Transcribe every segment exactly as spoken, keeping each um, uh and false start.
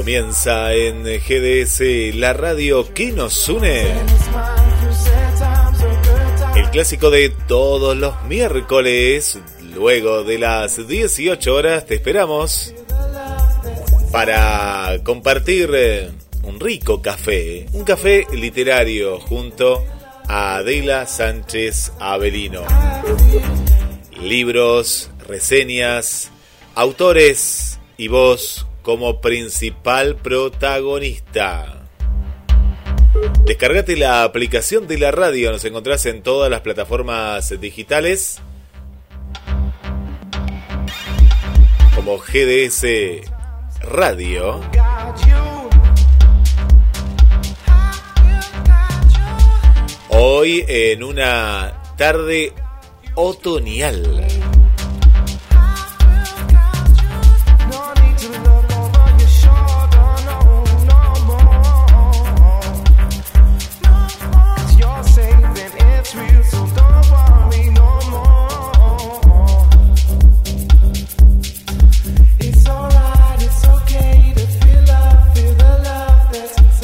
Comienza en G D S, la radio que nos une. El clásico de todos los miércoles, luego de las dieciocho horas, te esperamos para compartir un rico café, un café literario junto a Adela Sánchez Avelino. Libros, reseñas, autores y vos como principal protagonista. Descargate la aplicación de la radio, nos encontrás en todas las plataformas digitales como G D S Radio. Hoy en una tarde otoñal.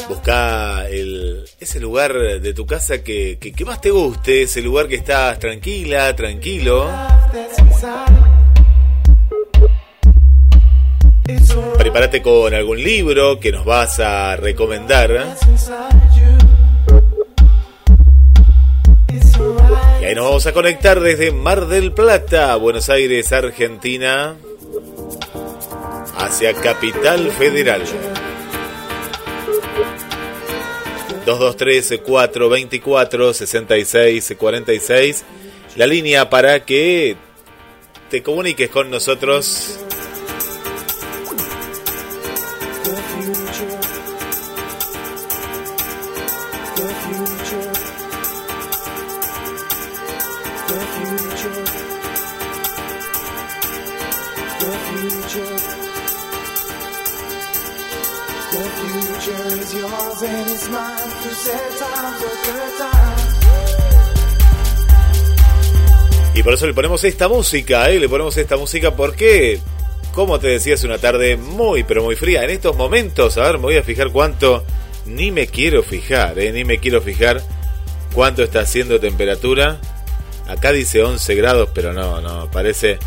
Busca el, ese lugar de tu casa que, que, que más te guste, ese lugar que estás tranquila, tranquilo. Prepárate con algún libro que nos vas a recomendar. Y ahí nos vamos a conectar desde Mar del Plata, Buenos Aires, Argentina, hacia Capital Federal. dos dos tres, cuatro dos cuatro, seis seis cuatro seis, la línea para que te comuniques con nosotros. Y por eso le ponemos esta música, ¿eh? Le ponemos esta música porque, como te decía, es una tarde muy, pero muy fría. En estos momentos, a ver, me voy a fijar cuánto, ni me quiero fijar, ¿eh? Ni me quiero fijar cuánto está haciendo temperatura. Acá dice once grados, pero no, no, parece,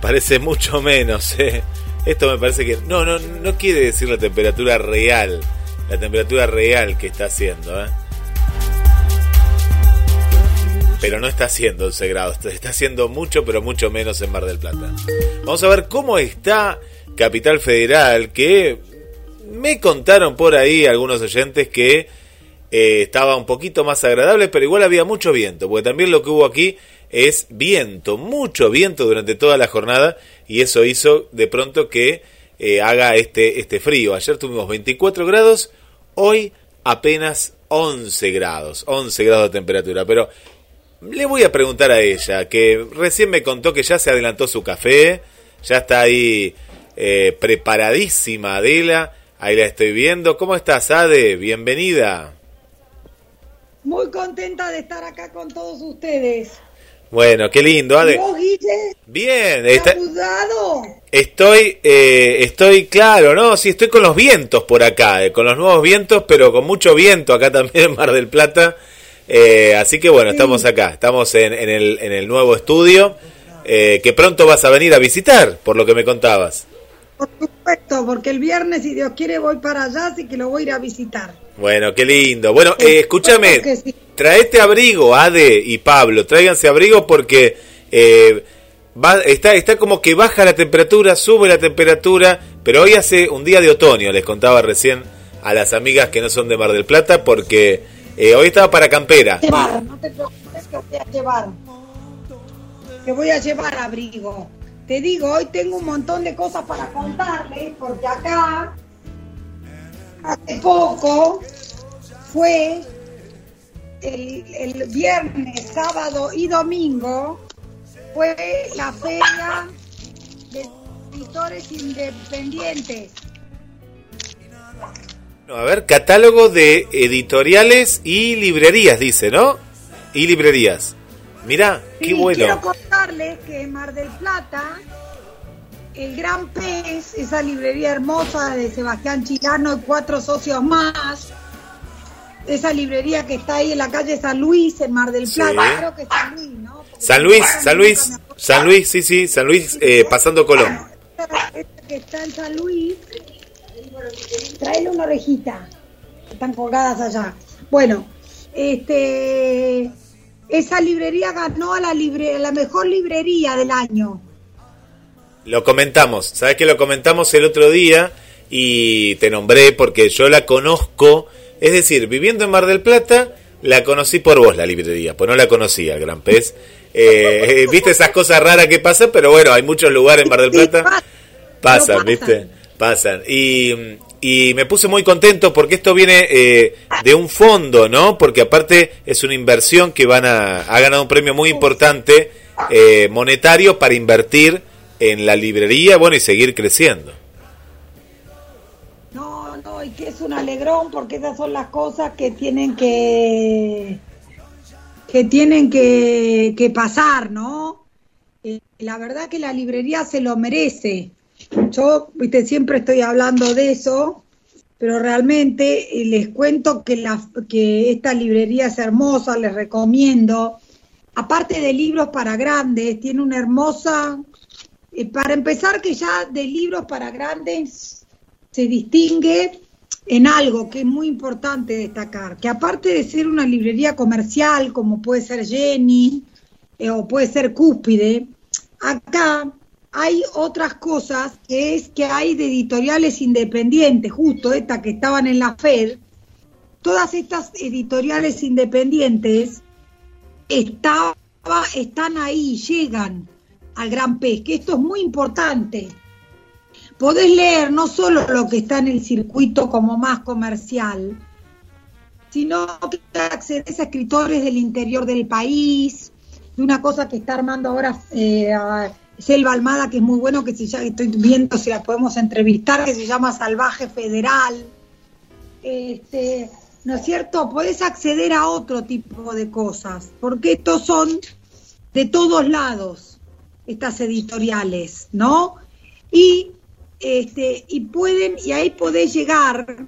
parece mucho menos, ¿eh? Esto me parece que, no, no, no quiere decir la temperatura real. La temperatura real que está haciendo, ¿eh? Pero no está haciendo once grados. Está haciendo mucho, pero mucho menos en Mar del Plata. Vamos a ver cómo está Capital Federal, que me contaron por ahí algunos oyentes que eh, estaba un poquito más agradable, pero igual había mucho viento, porque también lo que hubo aquí es viento, mucho viento durante toda la jornada, y eso hizo de pronto que eh, haga este, este frío. Ayer tuvimos veinticuatro grados. Hoy apenas once grados, once grados de temperatura, pero le voy a preguntar a ella, que recién me contó que ya se adelantó su café, ya está ahí eh, preparadísima Adela, ahí la estoy viendo. ¿Cómo estás, Ade? Bienvenida. Muy contenta de estar acá con todos ustedes. Bueno, qué lindo, Ade. ¿Vos, Guille? Bien. Está... Estoy, eh, estoy, claro, ¿no? Sí, estoy con los vientos por acá, eh, con los nuevos vientos, pero con mucho viento acá también en Mar del Plata. Eh, así que bueno, sí. Estamos acá, estamos en, en, el, en el nuevo estudio, eh, que pronto vas a venir a visitar, por lo que me contabas. Por supuesto, porque el viernes, si Dios quiere, voy para allá, así que lo voy a ir a visitar. Bueno, qué lindo. Bueno, eh, escúchame, sí. Traete abrigo, Ade y Pablo, tráiganse abrigo porque eh, va, está, está como que baja la temperatura, sube la temperatura, pero hoy hace un día de otoño, les contaba recién a las amigas que no son de Mar del Plata, porque eh, hoy estaba para campera. Llevar, no te preocupes que voy a llevar, que voy a llevar abrigo. Te digo, hoy tengo un montón de cosas para contarles, porque acá... Hace poco fue el, el viernes, sábado y domingo fue la feria de escritores independientes. No, a ver, catálogo de editoriales y librerías, dice, ¿no? Y librerías. Mirá, sí, qué bueno. Quiero contarles que en Mar del Plata El Gran Pez, esa librería hermosa de Sebastián Chilano y cuatro socios más, esa librería que está ahí en la calle San Luis, en Mar del Plata, sí. Creo que es San Luis, ¿no? Porque San Luis, San Luis, San Luis, sí, sí, San Luis, eh, pasando Colón. Esta, esta que está en San Luis, traele una orejita, están colgadas allá. Bueno, este, esa librería ganó a la, libre, la mejor librería del año. Lo comentamos, ¿sabes qué? Lo comentamos el otro día y te nombré porque yo la conozco. Es decir, viviendo en Mar del Plata, la conocí por vos, la librería, pues no la conocía, el Gran Pez. Eh, ¿Viste esas cosas raras que pasan? Pero bueno, hay muchos lugares en Mar del Plata. Pasan, ¿viste? Pasan. Y, y me puse muy contento porque esto viene eh, de un fondo, ¿no? Porque aparte es una inversión que van a... Ha ganado un premio muy importante eh, monetario para invertir en la librería, bueno, y seguir creciendo. No, no, y que es un alegrón porque esas son las cosas que tienen que que tienen que, que pasar, ¿no? Eh, la verdad que la librería se lo merece. Yo, viste, siempre estoy hablando de eso, pero realmente les cuento que la que esta librería es hermosa, les recomiendo. Aparte de libros para grandes, tiene una hermosa... Eh, para empezar, que ya de libros para grandes se distingue en algo que es muy importante destacar, que aparte de ser una librería comercial, como puede ser Jenny, eh, o puede ser Cúspide, acá hay otras cosas, que es que hay de editoriales independientes, justo estas que estaban en la F E D, todas estas editoriales independientes estaba, están ahí, llegan al Gran Pez, que esto es muy importante. Podés leer no solo lo que está en el circuito como más comercial, sino que accedes a escritores del interior del país, de una cosa que está armando ahora eh, Selva Almada, que es muy bueno, que si ya estoy viendo si la podemos entrevistar, que se llama Salvaje Federal, este, ¿no es cierto? Podés acceder a otro tipo de cosas, porque estos son de todos lados estas editoriales, ¿no? Y este y pueden y ahí podés llegar,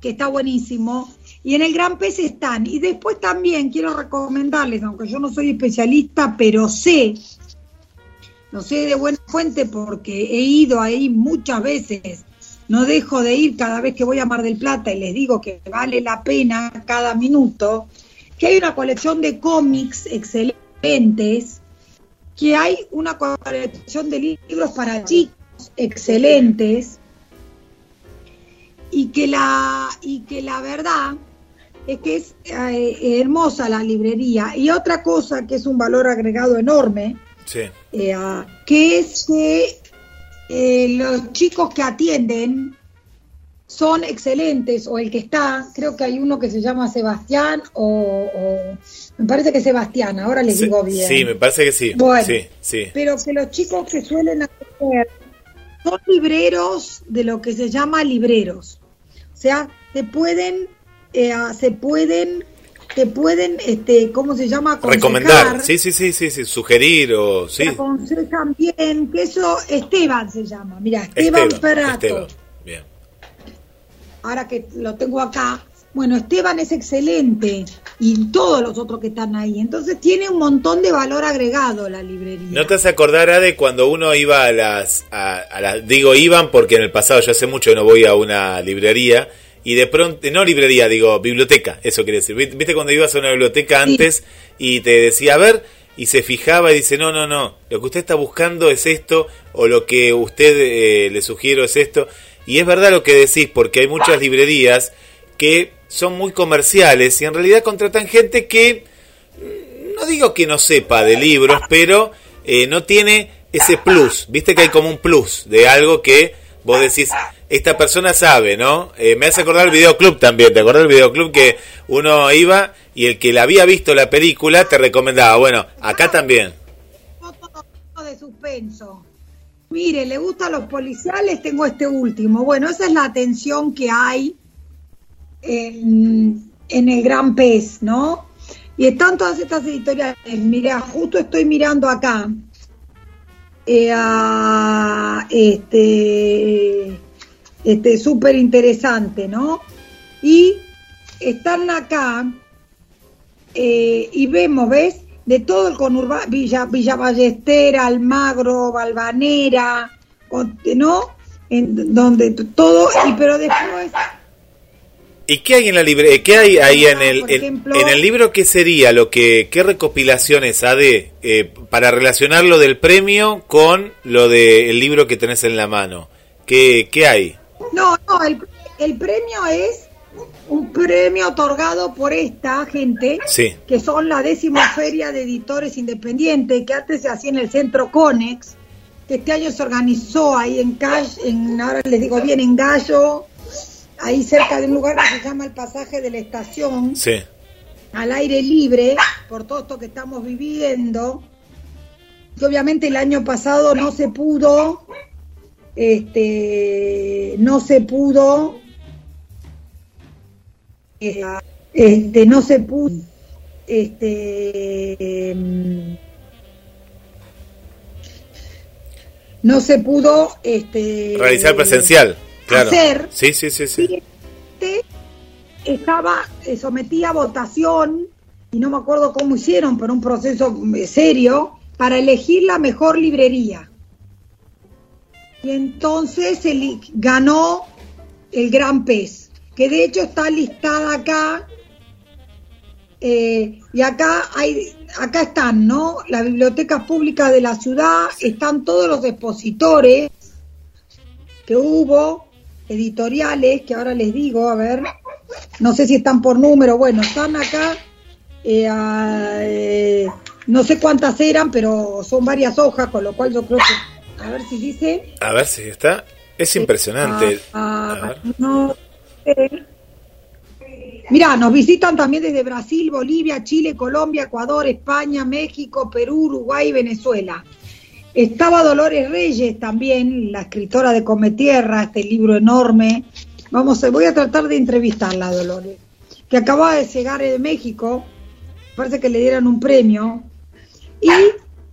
que está buenísimo, y en el Gran Pez están. Y después también quiero recomendarles, aunque yo no soy especialista, pero sé, no sé de buena fuente porque he ido ahí muchas veces, no dejo de ir cada vez que voy a Mar del Plata y les digo que vale la pena cada minuto, que hay una colección de cómics excelentes, que hay una colección de libros para chicos excelentes y que la y que la verdad es que es eh, hermosa la librería. Y otra cosa que es un valor agregado enorme, sí. eh, que es que eh, los chicos que atienden son excelentes, o el que está, creo que hay uno que se llama Sebastián, o, o me parece que Sebastián, ahora les sí, digo bien. Sí, me parece que sí. Bueno, sí, sí. Pero que los chicos que suelen hacer son libreros de lo que se llama libreros. O sea, se pueden, eh, se pueden, te pueden, este, ¿cómo se llama? Aconsejar, recomendar, sí, sí, sí, sí, sí, sugerir o sí. Te aconsejan bien, que eso Esteban se llama, mira, Esteban, Esteban Ferrato. Esteban, bien. Ahora que lo tengo acá, bueno, Esteban es excelente y todos los otros que están ahí, entonces tiene un montón de valor agregado la librería. ¿No te vas a acordar, Ade, cuando uno iba a las, a, a las, digo iban porque en el pasado yo hace mucho no voy a una librería y de pronto, no librería, digo biblioteca, eso quiere decir, viste cuando ibas a una biblioteca antes sí. Y te decía, a ver, y se fijaba y dice, no, no, no, lo que usted está buscando es esto o lo que usted eh, le sugiero es esto. Y es verdad lo que decís, porque hay muchas librerías que son muy comerciales y en realidad contratan gente que, no digo que no sepa de libros, pero eh, no tiene ese plus. Viste que hay como un plus de algo que vos decís, esta persona sabe, ¿no? Eh, me hace acordar el videoclub también, ¿te acordás del videoclub? Que uno iba y el que la había visto la película te recomendaba, bueno, acá también. De suspenso. Mire, le gustan los policiales, tengo este último. Bueno, esa es la atención que hay en, en el Gran Pez, ¿no? Y están todas estas editoriales. Mira, justo estoy mirando acá. eh, a, este, este, súper interesante, ¿no? Y están acá eh, y vemos, ¿ves? De todo el conurbano, Villa, Villa Ballestera, Almagro, Valvanera, ¿no? En donde todo, y pero después... ¿Y qué hay en la libre, qué hay ahí en el, ejemplo, en, en el libro? ¿Qué sería lo que, qué recopilaciones Ade, eh, para relacionar lo del premio con lo del libro que tenés en la mano? ¿Qué, qué hay? No, no, el, el premio es un premio otorgado por esta gente, sí, que son la décima feria de editores independientes que antes se hacía en el centro Conex, que este año se organizó ahí en Cash, en, ahora les digo bien, en Gallo, ahí cerca de un lugar que se llama el pasaje de la estación, sí, al aire libre, por todo esto que estamos viviendo, que obviamente el año pasado no se pudo, este, no se pudo, este, no se pudo, este, no se pudo, este, realizar presencial. Claro. Hacer, sí, sí, sí, sí. Estaba, sometía a votación, y no me acuerdo cómo hicieron, pero un proceso serio, para elegir la mejor librería. Y entonces el, ganó El Gran Pez, que de hecho está listada acá, eh, y acá hay, acá están, ¿no? Las bibliotecas públicas de la ciudad, están todos los expositores que hubo, editoriales, que ahora les digo, a ver, no sé si están por número, bueno, están acá, eh, eh, no sé cuántas eran, pero son varias hojas, con lo cual yo creo que, a ver si dice... A ver si está, es impresionante. Eh, a, a ver. No, eh, mirá, nos visitan también desde Brasil, Bolivia, Chile, Colombia, Ecuador, España, México, Perú, Uruguay, Venezuela. Estaba Dolores Reyes también, la escritora de Cometierra, este libro enorme. Vamos, voy a tratar de entrevistarla a Dolores, que acababa de llegar de México, parece que le dieron un premio. Y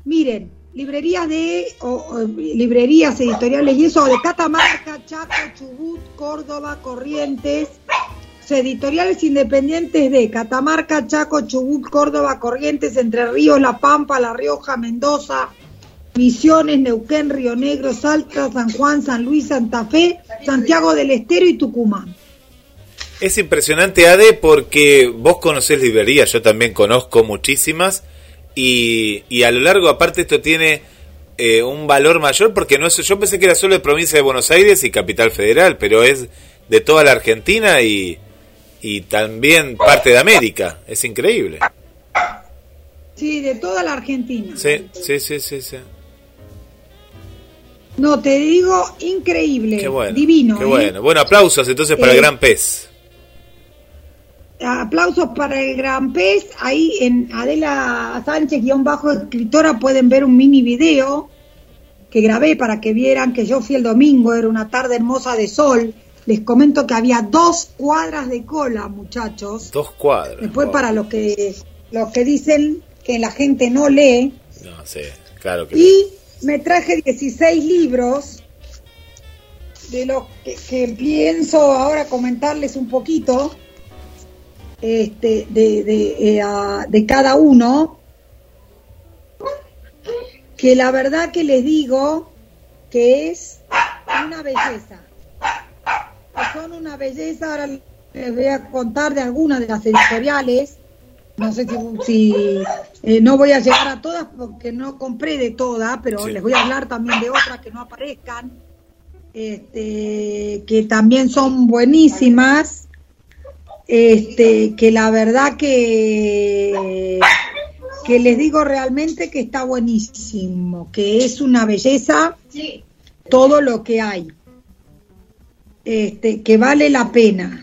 miren, librerías de o, o, librerías editoriales y eso de Catamarca, Chaco, Chubut, Córdoba, Corrientes, o sea, editoriales independientes de Catamarca, Chaco, Chubut, Córdoba, Corrientes, Entre Ríos, La Pampa, La Rioja, Mendoza, Misiones, Neuquén, Río Negro, Salta, San Juan, San Luis, Santa Fe, Santiago del Estero y Tucumán. Es impresionante, Ade, porque vos conocés librerías, yo también conozco muchísimas, y, y a lo largo, aparte, esto tiene eh, un valor mayor, porque no es, yo pensé que era solo de provincia de Buenos Aires y Capital Federal, pero es de toda la Argentina y, y también parte de América. Es increíble. Sí, de toda la Argentina. Sí, sí, sí, sí, sí. No, te digo, increíble. Qué bueno, divino. Qué bueno. Eh. Bueno, aplausos entonces para eh, el Gran Pez. Aplausos para el Gran Pez. Ahí en Adela Sánchez, guión bajo escritora, pueden ver un mini video que grabé para que vieran que yo fui el domingo, era una tarde hermosa de sol. Les comento que había dos cuadras de cola, muchachos. Dos cuadras. Después, wow, para los que, los que dicen que la gente no lee. No sé, sí, claro que... Y me traje dieciséis libros, de los que, que pienso ahora comentarles un poquito, este, de, de, eh, a, de cada uno, que la verdad que les digo que es una belleza, que son una belleza. Ahora les voy a contar de algunas de las editoriales. No sé si, si eh, no voy a llegar a todas porque no compré de todas, pero sí, les voy a hablar también de otras que no aparezcan, este, que también son buenísimas, este, que la verdad que, que les digo realmente que está buenísimo, que es una belleza, sí, todo lo que hay, este, que vale la pena.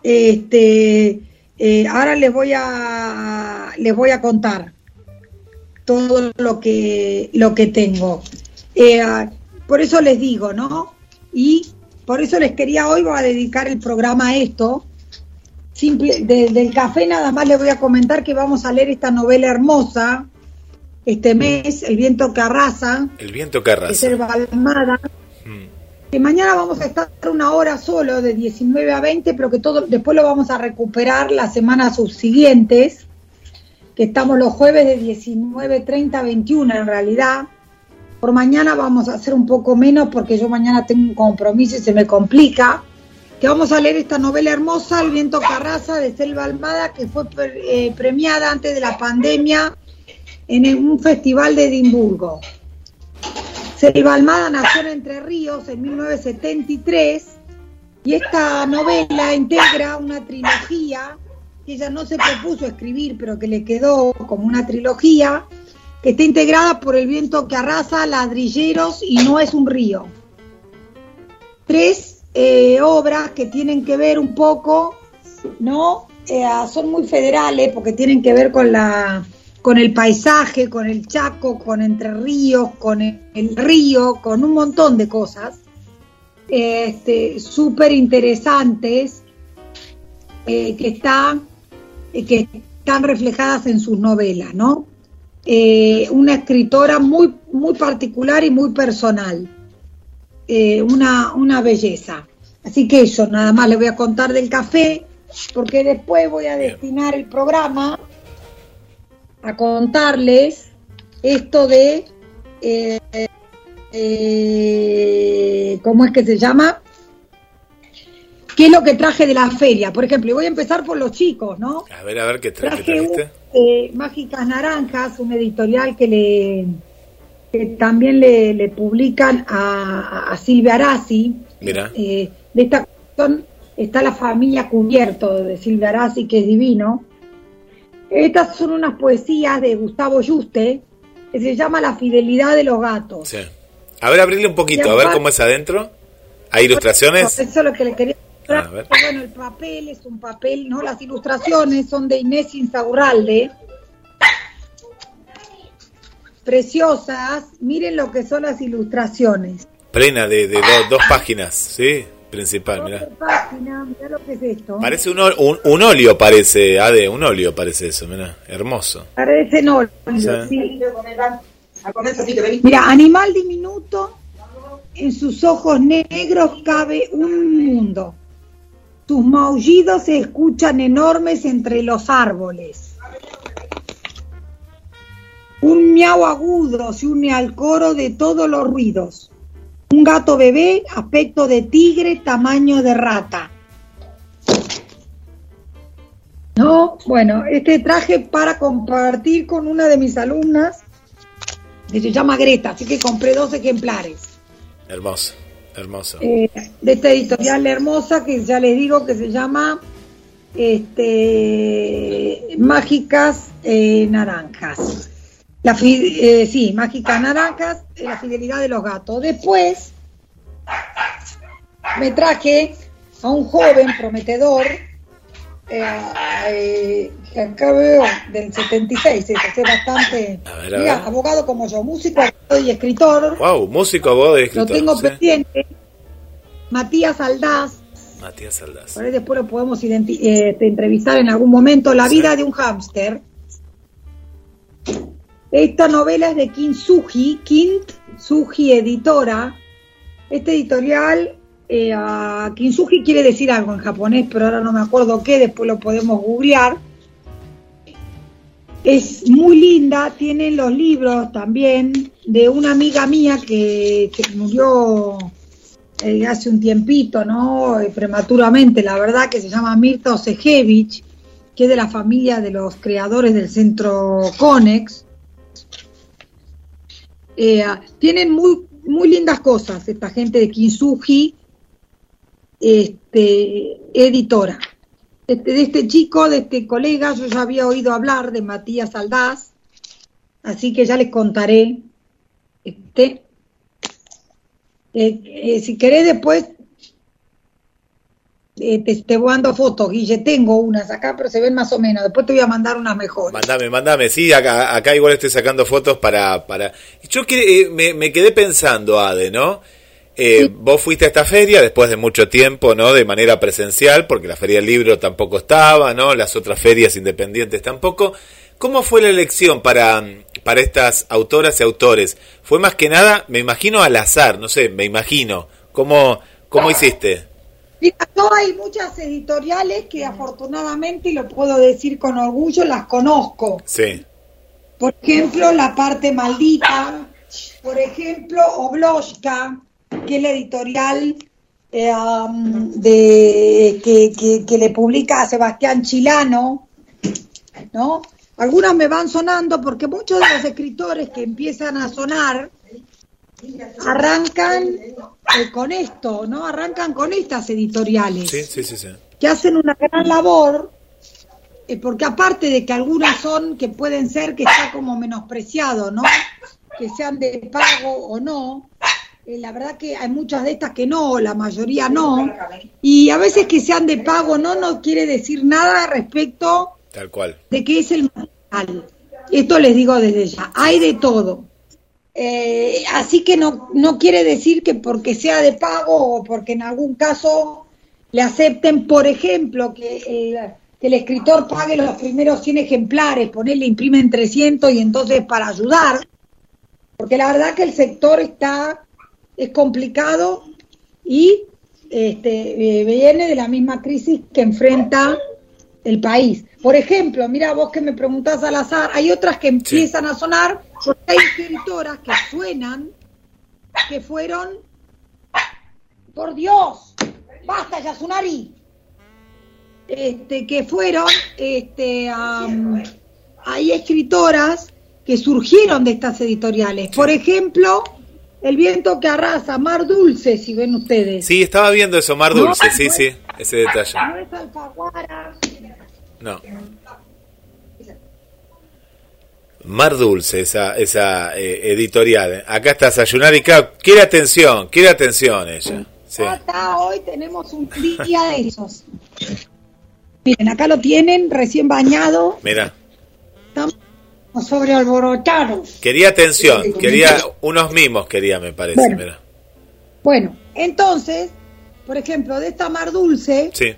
Este, eh, ahora les voy a les voy a contar todo lo que lo que tengo. Eh, por eso les digo, ¿no? Y por eso les quería, hoy voy a dedicar el programa a esto. Simple, de, del café nada más les voy a comentar que vamos a leer esta novela hermosa, este mes, El viento que arrasa, El viento que arrasa, de Selva Almada. Mm. Que mañana vamos a estar una hora solo, de diecinueve a veinte, pero que todo después lo vamos a recuperar las semanas subsiguientes, que estamos los jueves de diecinueve treinta a veintiuno en realidad. Por mañana vamos a hacer un poco menos porque yo mañana tengo un compromiso y se me complica. Que vamos a leer esta novela hermosa, El viento que arrasa, de Selva Almada, que fue pre- eh, premiada antes de la pandemia en un festival de Edimburgo. Selva Almada nació en Entre Ríos en mil novecientos setenta y tres y esta novela integra una trilogía que ella no se propuso escribir, pero que le quedó como una trilogía, que está integrada por El viento que arrasa, Ladrilleros y No es un río. Tres eh, obras que tienen que ver un poco, ¿no? Eh, son muy federales porque tienen que ver con la... con el paisaje, con el Chaco, con Entre Ríos, con el, el río, con un montón de cosas este, súper interesantes eh, que, está, eh, que están reflejadas en sus novelas, ¿no? Eh, una escritora muy, muy particular y muy personal, eh, una, una belleza. Así que eso, nada más les voy a contar del café, porque después voy a destinar el programa a contarles esto de eh, eh, ¿cómo es que se llama? ¿Qué es lo que traje de la feria? Por ejemplo, voy a empezar por los chicos, ¿no? A ver, a ver, ¿qué tra- traje? ¿Qué trajiste? Eh, Mágicas Naranjas, un editorial que le que también le, le publican a, a Silvia Arazi. Mira. Eh, de esta cuestión está La familia Cubierto, de Silvia Arazi, que es divino. Estas son unas poesías de Gustavo Yuste, que se llama La Fidelidad de los Gatos. Sí. A ver, abrirle un poquito, a ver cómo es adentro. ¿Hay ilustraciones? Eso es lo que le quería mostrar. Ah, bueno, el papel es un papel, ¿no? Las ilustraciones son de Inés Insaurralde. Preciosas. Miren lo que son las ilustraciones. Plena de, de do, dos páginas, ¿sí? Principal, mirá. Página, mirá lo que es esto. Parece un, un, un óleo, parece, Ade, un óleo parece eso, mirá, hermoso. Parece un óleo, o sea. Sí. Mirá, animal diminuto, en sus ojos negros cabe un mundo. Tus maullidos se escuchan enormes entre los árboles. Un miau agudo se une al coro de todos los ruidos. Un gato bebé, aspecto de tigre, tamaño de rata. No, bueno, este traje para compartir con una de mis alumnas, que se llama Greta, así que compré dos ejemplares. Hermoso, hermoso. Eh, de esta editorial hermosa, que ya les digo que se llama este, Mágicas eh, Naranjas. La fi- eh, sí, Mágicas Naranjas, La Fidelidad de los Gatos. Después me traje a un joven prometedor, eh, eh, que acá veo, del setenta y seis, es bastante, a ver, a mira, abogado como yo, músico, abogado y escritor. Wow, músico, abogado y escritor. Lo tengo ¿sí? pendiente. Matías Aldaz. Matías Aldaz. Por ahí después lo podemos identi- eh, entrevistar en algún momento. La vida sí. de un hámster. Esta novela es de Kintsugi, Kintsugi Editora. Este editorial, eh, uh, Kintsugi quiere decir algo en japonés, pero ahora no me acuerdo qué, después lo podemos googlear. Es muy linda, tiene los libros también de una amiga mía que, que murió eh, hace un tiempito, ¿no? Eh, prematuramente, la verdad, que se llama Mirta Osejevich, que es de la familia de los creadores del Centro Conex. Eh, tienen muy muy lindas cosas esta gente de Kintsugi este, editora. Este, de este chico, de este colega, yo ya había oído hablar de Matías Aldaz, así que ya les contaré. Este, eh, eh, si querés después, eh, te, te voy dando fotos, Guille, tengo unas acá, pero se ven más o menos, después te voy a mandar unas mejores. Mandame, mandame, sí, acá, acá igual estoy sacando fotos para... para... Yo que, eh, me, me quedé pensando, Ade, ¿no? Eh, sí. Vos fuiste a esta feria después de mucho tiempo, ¿no? De manera presencial, porque la Feria del Libro tampoco estaba, ¿no? Las otras ferias independientes tampoco. ¿Cómo fue la elección para, para estas autoras y autores? Fue más que nada, me imagino, al azar, no sé, me imagino. ¿Cómo, cómo hiciste? Mira, no hay muchas editoriales que afortunadamente, y lo puedo decir con orgullo, las conozco. Sí. Por ejemplo, La Parte Maldita, por ejemplo, Obloshka, que es la editorial eh, um, de, que, que, que le publica a Sebastián Chilano, ¿no? Algunas me van sonando porque muchos de los escritores que empiezan a sonar arrancan eh, con esto, ¿no? Arrancan con estas editoriales. Sí, sí, sí, sí. Que hacen una gran labor, eh, porque aparte de que algunas son que pueden ser que está como menospreciado, ¿no? Que sean de pago o no. Eh, la verdad que hay muchas de estas que no, la mayoría no. Y a veces que sean de pago o no, no quiere decir nada respecto... Tal cual. De qué es el material. Esto les digo desde ya. Hay de todo. Eh, así que no, no quiere decir que porque sea de pago o porque en algún caso le acepten, por ejemplo, que el, que el escritor pague los primeros cien ejemplares, ponerle imprimen trescientos y entonces para ayudar. Porque la verdad que el sector está, es complicado y este, eh, viene de la misma crisis que enfrenta el país. Por ejemplo, mira, vos que me preguntás al azar, hay otras que empiezan sí. a sonar, porque hay escritoras que suenan, que fueron, por Dios, basta Yasunari, este, que fueron, este, um, hay escritoras que surgieron de estas editoriales. Por ejemplo, El viento que arrasa, Mar Dulce, si ven ustedes. Sí, estaba viendo eso, Mar Dulce, no, sí, no es, sí, ese detalle. No es Alfaguara. No. Mar Dulce, esa esa eh, editorial. Acá está Sayunari, claro, quiere atención, quiere atención ella. Sí. Hasta hoy tenemos un día de esos. Miren, acá lo tienen, recién bañado. Mira. Estamos sobre alborotados. Quería atención, quería unos mimos, quería, me parece. Bueno, mira. Bueno, entonces, por ejemplo, de esta Mar Dulce... Sí.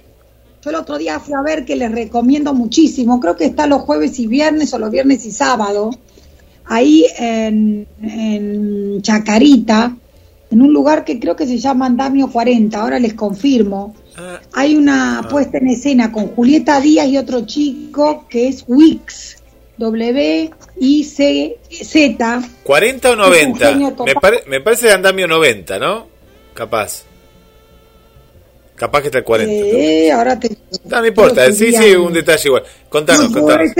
Yo el otro día fui a ver, que les recomiendo muchísimo, creo que está los jueves y viernes o los viernes y sábado, ahí en, en Chacarita, en un lugar que creo que se llama Andamio cuarenta, ahora les confirmo. Hay una puesta en escena con Julieta Díaz y otro chico que es Wix, W I C Z. ¿cuarenta o noventa? Me, pare, me parece Andamio noventa, ¿no? Capaz. Capaz que está el cuarenta. Eh, ahora te... No, no importa, sí, a... sí, un detalle igual. Contanos, no, contanos.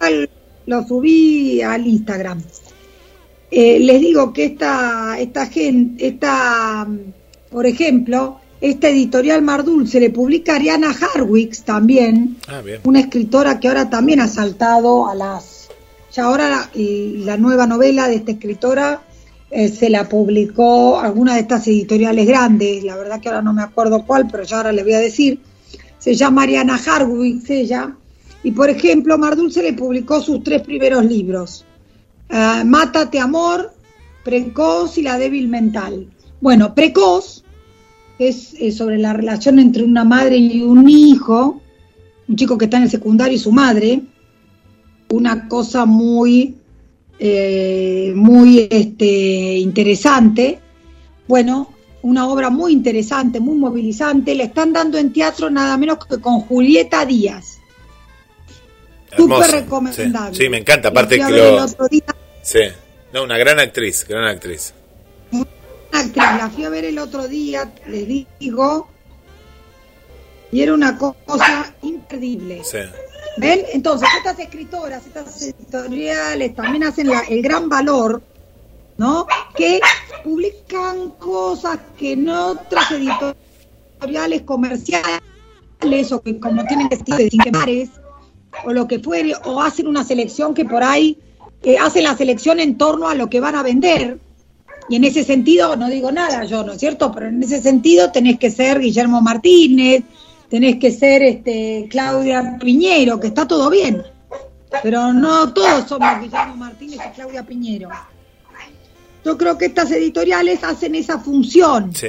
Al, lo subí al Instagram. Eh, les digo que esta, esta gente, esta, por ejemplo, esta editorial Mar Dulce le publica a Ariana Harwicz también, ah, bien. Una escritora que ahora también ha saltado a las... Ya ahora la, y la nueva novela de esta escritora... Eh, se la publicó alguna de estas editoriales grandes, la verdad que ahora no me acuerdo cuál, pero ya ahora les voy a decir. Se llama Ariana Harwicz ella, y por ejemplo Mar Dulce le publicó sus tres primeros libros, uh, Mátate Amor, Precoz y La Débil Mental. Bueno, Precoz es eh, sobre la relación entre una madre y un hijo, un chico que está en el secundario y su madre, una cosa muy... Eh, muy este, interesante. Bueno, una obra muy interesante, muy movilizante. Le están dando en teatro nada menos que con Julieta Díaz. Súper recomendable. Sí, sí, me encanta. Aparte que lo... Sí, no, una gran actriz, gran actriz. Una actriz, la fui a ver el otro día, les digo, y era una cosa imperdible. Sí. ¿Ven? Entonces, estas escritoras, estas editoriales también hacen la, el gran valor, ¿no? Que publican cosas que en otras editoriales comerciales, o que como tienen que decir, sin quemares, o lo que fuere, o hacen una selección que por ahí, eh, hacen la selección en torno a lo que van a vender. Y en ese sentido, no digo nada yo, ¿no es cierto? Pero en ese sentido tenés que ser Guillermo Martínez, tenés que ser este Claudia Piñero, que está todo bien, pero no todos somos Guillermo Martínez y Claudia Piñero. Yo creo que estas editoriales hacen esa función. Sí.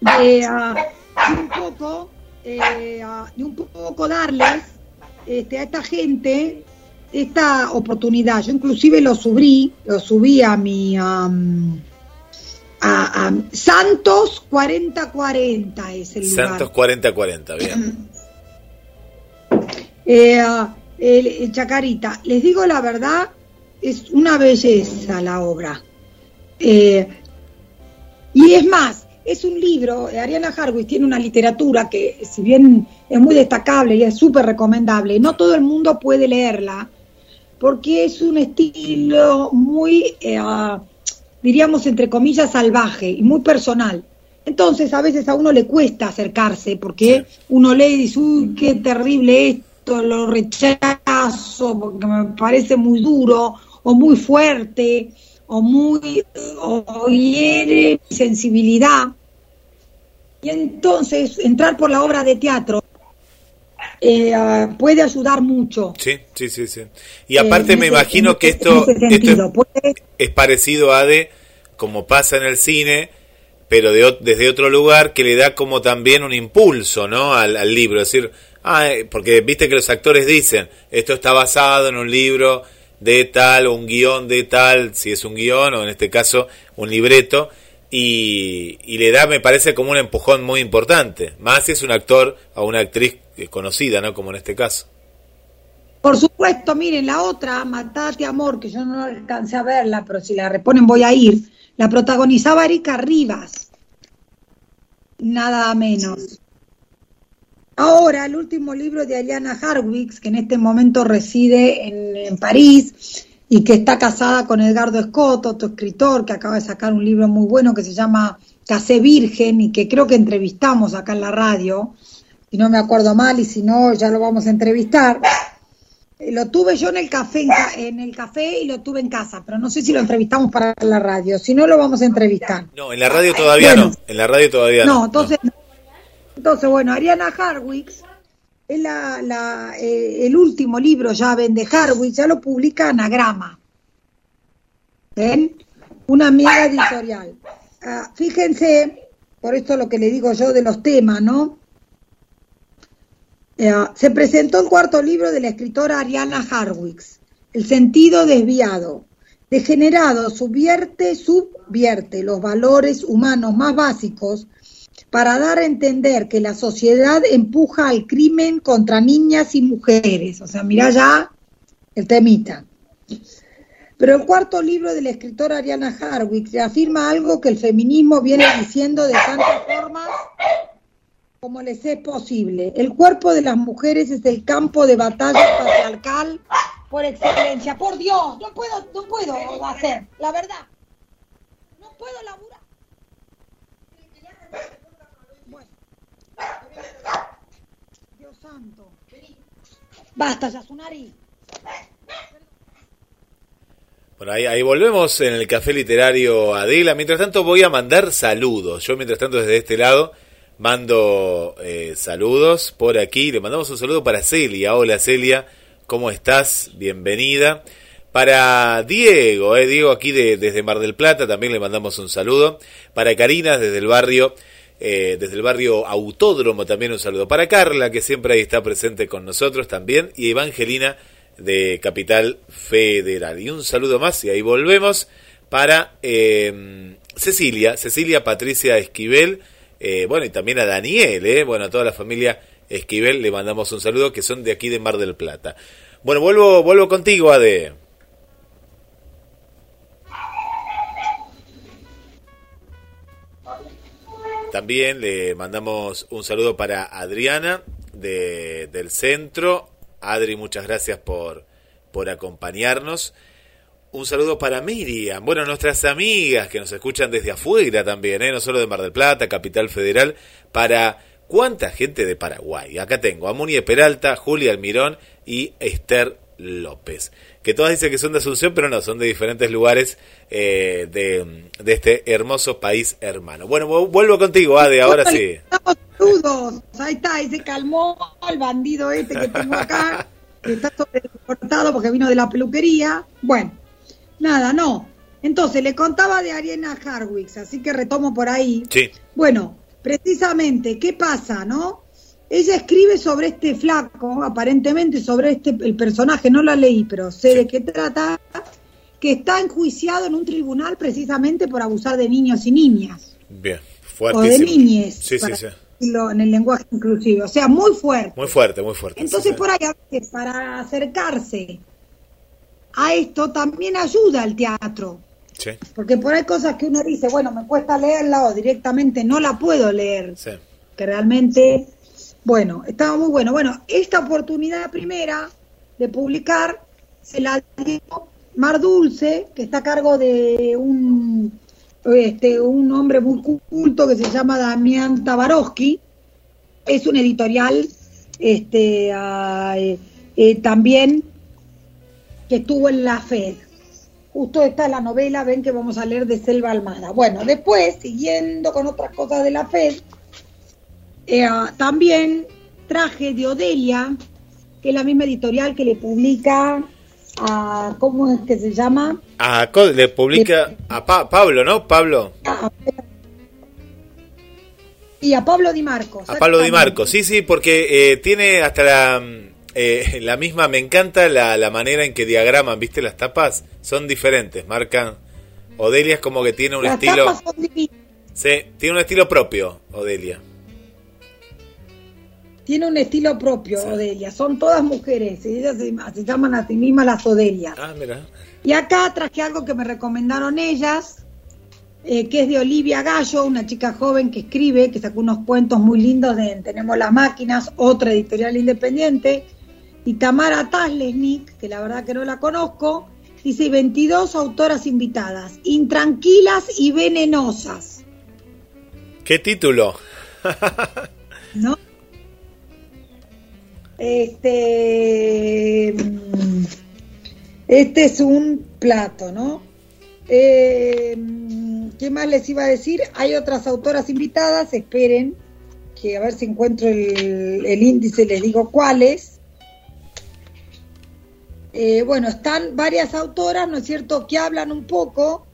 De, uh, un poco, eh, uh, de un poco darles este, a esta gente esta oportunidad. Yo inclusive lo subí, lo subí a mi um, a, a Santos cuarenta cuarenta es el lugar. Santos cuarenta cuarenta, bien. Eh, el, el Chacarita, les digo la verdad, es una belleza la obra. Eh, y es más, es un libro, Ariana Harwicz tiene una literatura que, si bien es muy destacable y es súper recomendable, no todo el mundo puede leerla, porque es un estilo muy, eh, diríamos entre comillas, salvaje y muy personal. Entonces a veces a uno le cuesta acercarse, porque uno lee y dice, uy, qué terrible esto, lo rechazo, porque me parece muy duro, o muy fuerte, o muy o, o hiere mi sensibilidad. Y entonces entrar por la obra de teatro eh, puede ayudar mucho. Sí, sí, sí, sí. Y aparte eh, me imagino ese, que esto, sentido, esto es, es parecido a de, como pasa en el cine, pero de, desde otro lugar, que le da como también un impulso, ¿no?, al, al libro. Es decir, ah, porque viste que los actores dicen, esto está basado en un libro de tal, o un guión de tal, si es un guión, o en este caso un libreto. Y, y le da, me parece, como un empujón muy importante, más si es un actor o una actriz conocida, ¿no?, como en este caso. Por supuesto. Miren, la otra, Matate Amor, que yo no alcancé a verla, pero si la reponen voy a ir, la protagonizaba Erika Rivas, nada menos. Ahora, el último libro de Ariana Harwicz, que en este momento reside en, en París, y que está casada con Edgardo Scott, otro escritor que acaba de sacar un libro muy bueno que se llama Casé Virgen, y que creo que entrevistamos acá en la radio, si no me acuerdo mal, y si no ya lo vamos a entrevistar. Lo tuve yo en el café en el café y lo tuve en casa, pero no sé si lo entrevistamos para la radio, si no lo vamos a entrevistar. No, en la radio todavía bueno, no, en la radio todavía no. No, entonces, no. entonces bueno, Ariana Harwicz, es la, la, eh, el último libro ya vende Harwicz, ya lo publica Anagrama. ¿Ven? Una amiga editorial. Ah, fíjense, por esto lo que le digo yo de los temas, ¿no? Eh, se presentó el cuarto libro de la escritora Ariana Harwicz, El sentido desviado. Degenerado, subvierte, subvierte los valores humanos más básicos, para dar a entender que la sociedad empuja al crimen contra niñas y mujeres. O sea, mirá ya el temita. Pero el cuarto libro de la escritora Ariana Harwicz afirma algo que el feminismo viene diciendo de tantas formas como les es posible. El cuerpo de las mujeres es el campo de batalla patriarcal por excelencia. Por Dios, no puedo, no puedo hacer, la verdad. No puedo laburar. Dios santo. Basta, Yasunari. Bueno, ahí, ahí volvemos en el Café Literario, Adela. Mientras tanto voy a mandar saludos. Yo mientras tanto desde este lado mando eh, saludos por aquí. Le mandamos un saludo para Celia. Hola Celia, ¿cómo estás? Bienvenida. Para Diego, eh, Diego aquí de, desde Mar del Plata, también le mandamos un saludo. Para Karina desde el barrio... Eh, desde el barrio Autódromo también un saludo. Para Carla, que siempre ahí está presente con nosotros también, y Evangelina de Capital Federal. Y un saludo más, y ahí volvemos para eh, Cecilia, Cecilia Patricia Esquivel, eh, bueno, y también a Daniel, eh, bueno, a toda la familia Esquivel le mandamos un saludo, que son de aquí de Mar del Plata. Bueno, vuelvo, vuelvo contigo, Ade. También le mandamos un saludo para Adriana de, del centro. Adri, muchas gracias por, por acompañarnos. Un saludo para Miriam. Bueno, nuestras amigas que nos escuchan desde afuera también, ¿eh? No solo de Mar del Plata, Capital Federal. Para cuánta gente de Paraguay. Acá tengo a Muni Peralta, Julia Almirón y Esther López. Que todas dicen que son de Asunción, pero no, son de diferentes lugares eh, de, de este hermoso país hermano. Bueno, vuelvo contigo, Ade, ahora sí. Saludos, ahí está, y se calmó el bandido este que tengo acá, que está sobrecortado porque vino de la peluquería. Bueno, nada, no. Entonces, le contaba de Ariana Harwicz, así que retomo por ahí. Sí. Bueno, precisamente, ¿qué pasa, no? Ella escribe sobre este flaco, aparentemente sobre este el personaje, no la leí, pero sé de qué trata, que está enjuiciado en un tribunal precisamente por abusar de niños y niñas. Bien, fuertísimo. O de niñes, sí, sí, sí. Decirlo en el lenguaje inclusivo, o sea, muy fuerte. Muy fuerte, muy fuerte. Entonces, sí, por ahí, a veces, para acercarse a esto también ayuda el teatro. Sí. Porque por ahí cosas que uno dice, bueno, me cuesta leerla o directamente no la puedo leer. Sí. Que realmente... Bueno, estaba muy bueno. Bueno, esta oportunidad primera de publicar se la dio Mar Dulce, que está a cargo de un este un hombre muy culto que se llama Damián Tabarovsky. Es un editorial este eh, eh, también que estuvo en la F E D. Justo está la novela, ven que vamos a leer de Selva Almada. Bueno, después, siguiendo con otras cosas de la F E D, Eh, también traje de Odelia, que es la misma editorial que le publica a, ¿cómo es que se llama? A, le publica le, a pa, Pablo, ¿no? Pablo. A, y a Pablo Di Marco. A Pablo Di Marco, sí, sí, porque eh, tiene hasta la, eh, la misma, me encanta la, la manera en que diagraman, ¿viste? Las tapas son diferentes, marcan. Odelia es como que tiene un las estilo... Las tapas son divinas. Sí, tiene un estilo propio, Odelia. Tiene un estilo propio, sí. Odelia. Son todas mujeres. Y ellas se, se llaman a sí mismas las Odelias. Ah, mira. Y acá traje algo que me recomendaron ellas, eh, que es de Olivia Gallo, una chica joven que escribe, que sacó unos cuentos muy lindos de Tenemos las Máquinas, otra editorial independiente. Y Tamara Taslesnik, que la verdad que no la conozco, dice veintidós autoras invitadas. Intranquilas y venenosas. ¿Qué título? ¿No? Este este es un plato, ¿no? Eh, ¿Qué más les iba a decir? Hay otras autoras invitadas, esperen, que a ver si encuentro el, el índice, les digo cuáles. Eh, bueno, están varias autoras, ¿no es cierto?, que hablan un poco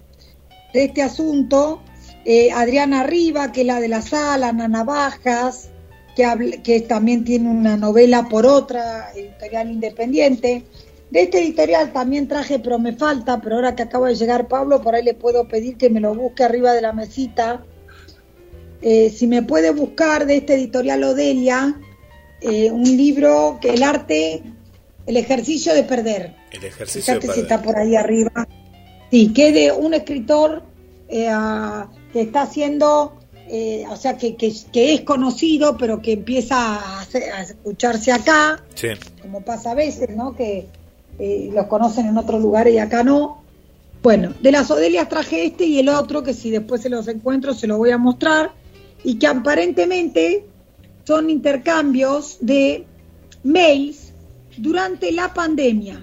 de este asunto. Eh, Adriana Riva, que es la de la sala, Ana Navajas, Que, hable, que también tiene una novela por otra editorial independiente. De este editorial también traje, pero me falta, pero ahora que acaba de llegar Pablo, por ahí le puedo pedir que me lo busque arriba de la mesita. Eh, si me puede buscar de este editorial Odelia, eh, un libro que El Arte, el ejercicio de perder. El ejercicio Fíjate de perder. Si está por ahí arriba. Sí, que de un escritor eh, que está haciendo... Eh, o sea, que, que, que es conocido, pero que empieza a, a escucharse acá, sí, como pasa a veces, ¿no? Que eh, los conocen en otros lugares y acá no. Bueno, de las Odelias traje este y el otro, que si después se los encuentro se los voy a mostrar, y que aparentemente son intercambios de mails durante la pandemia.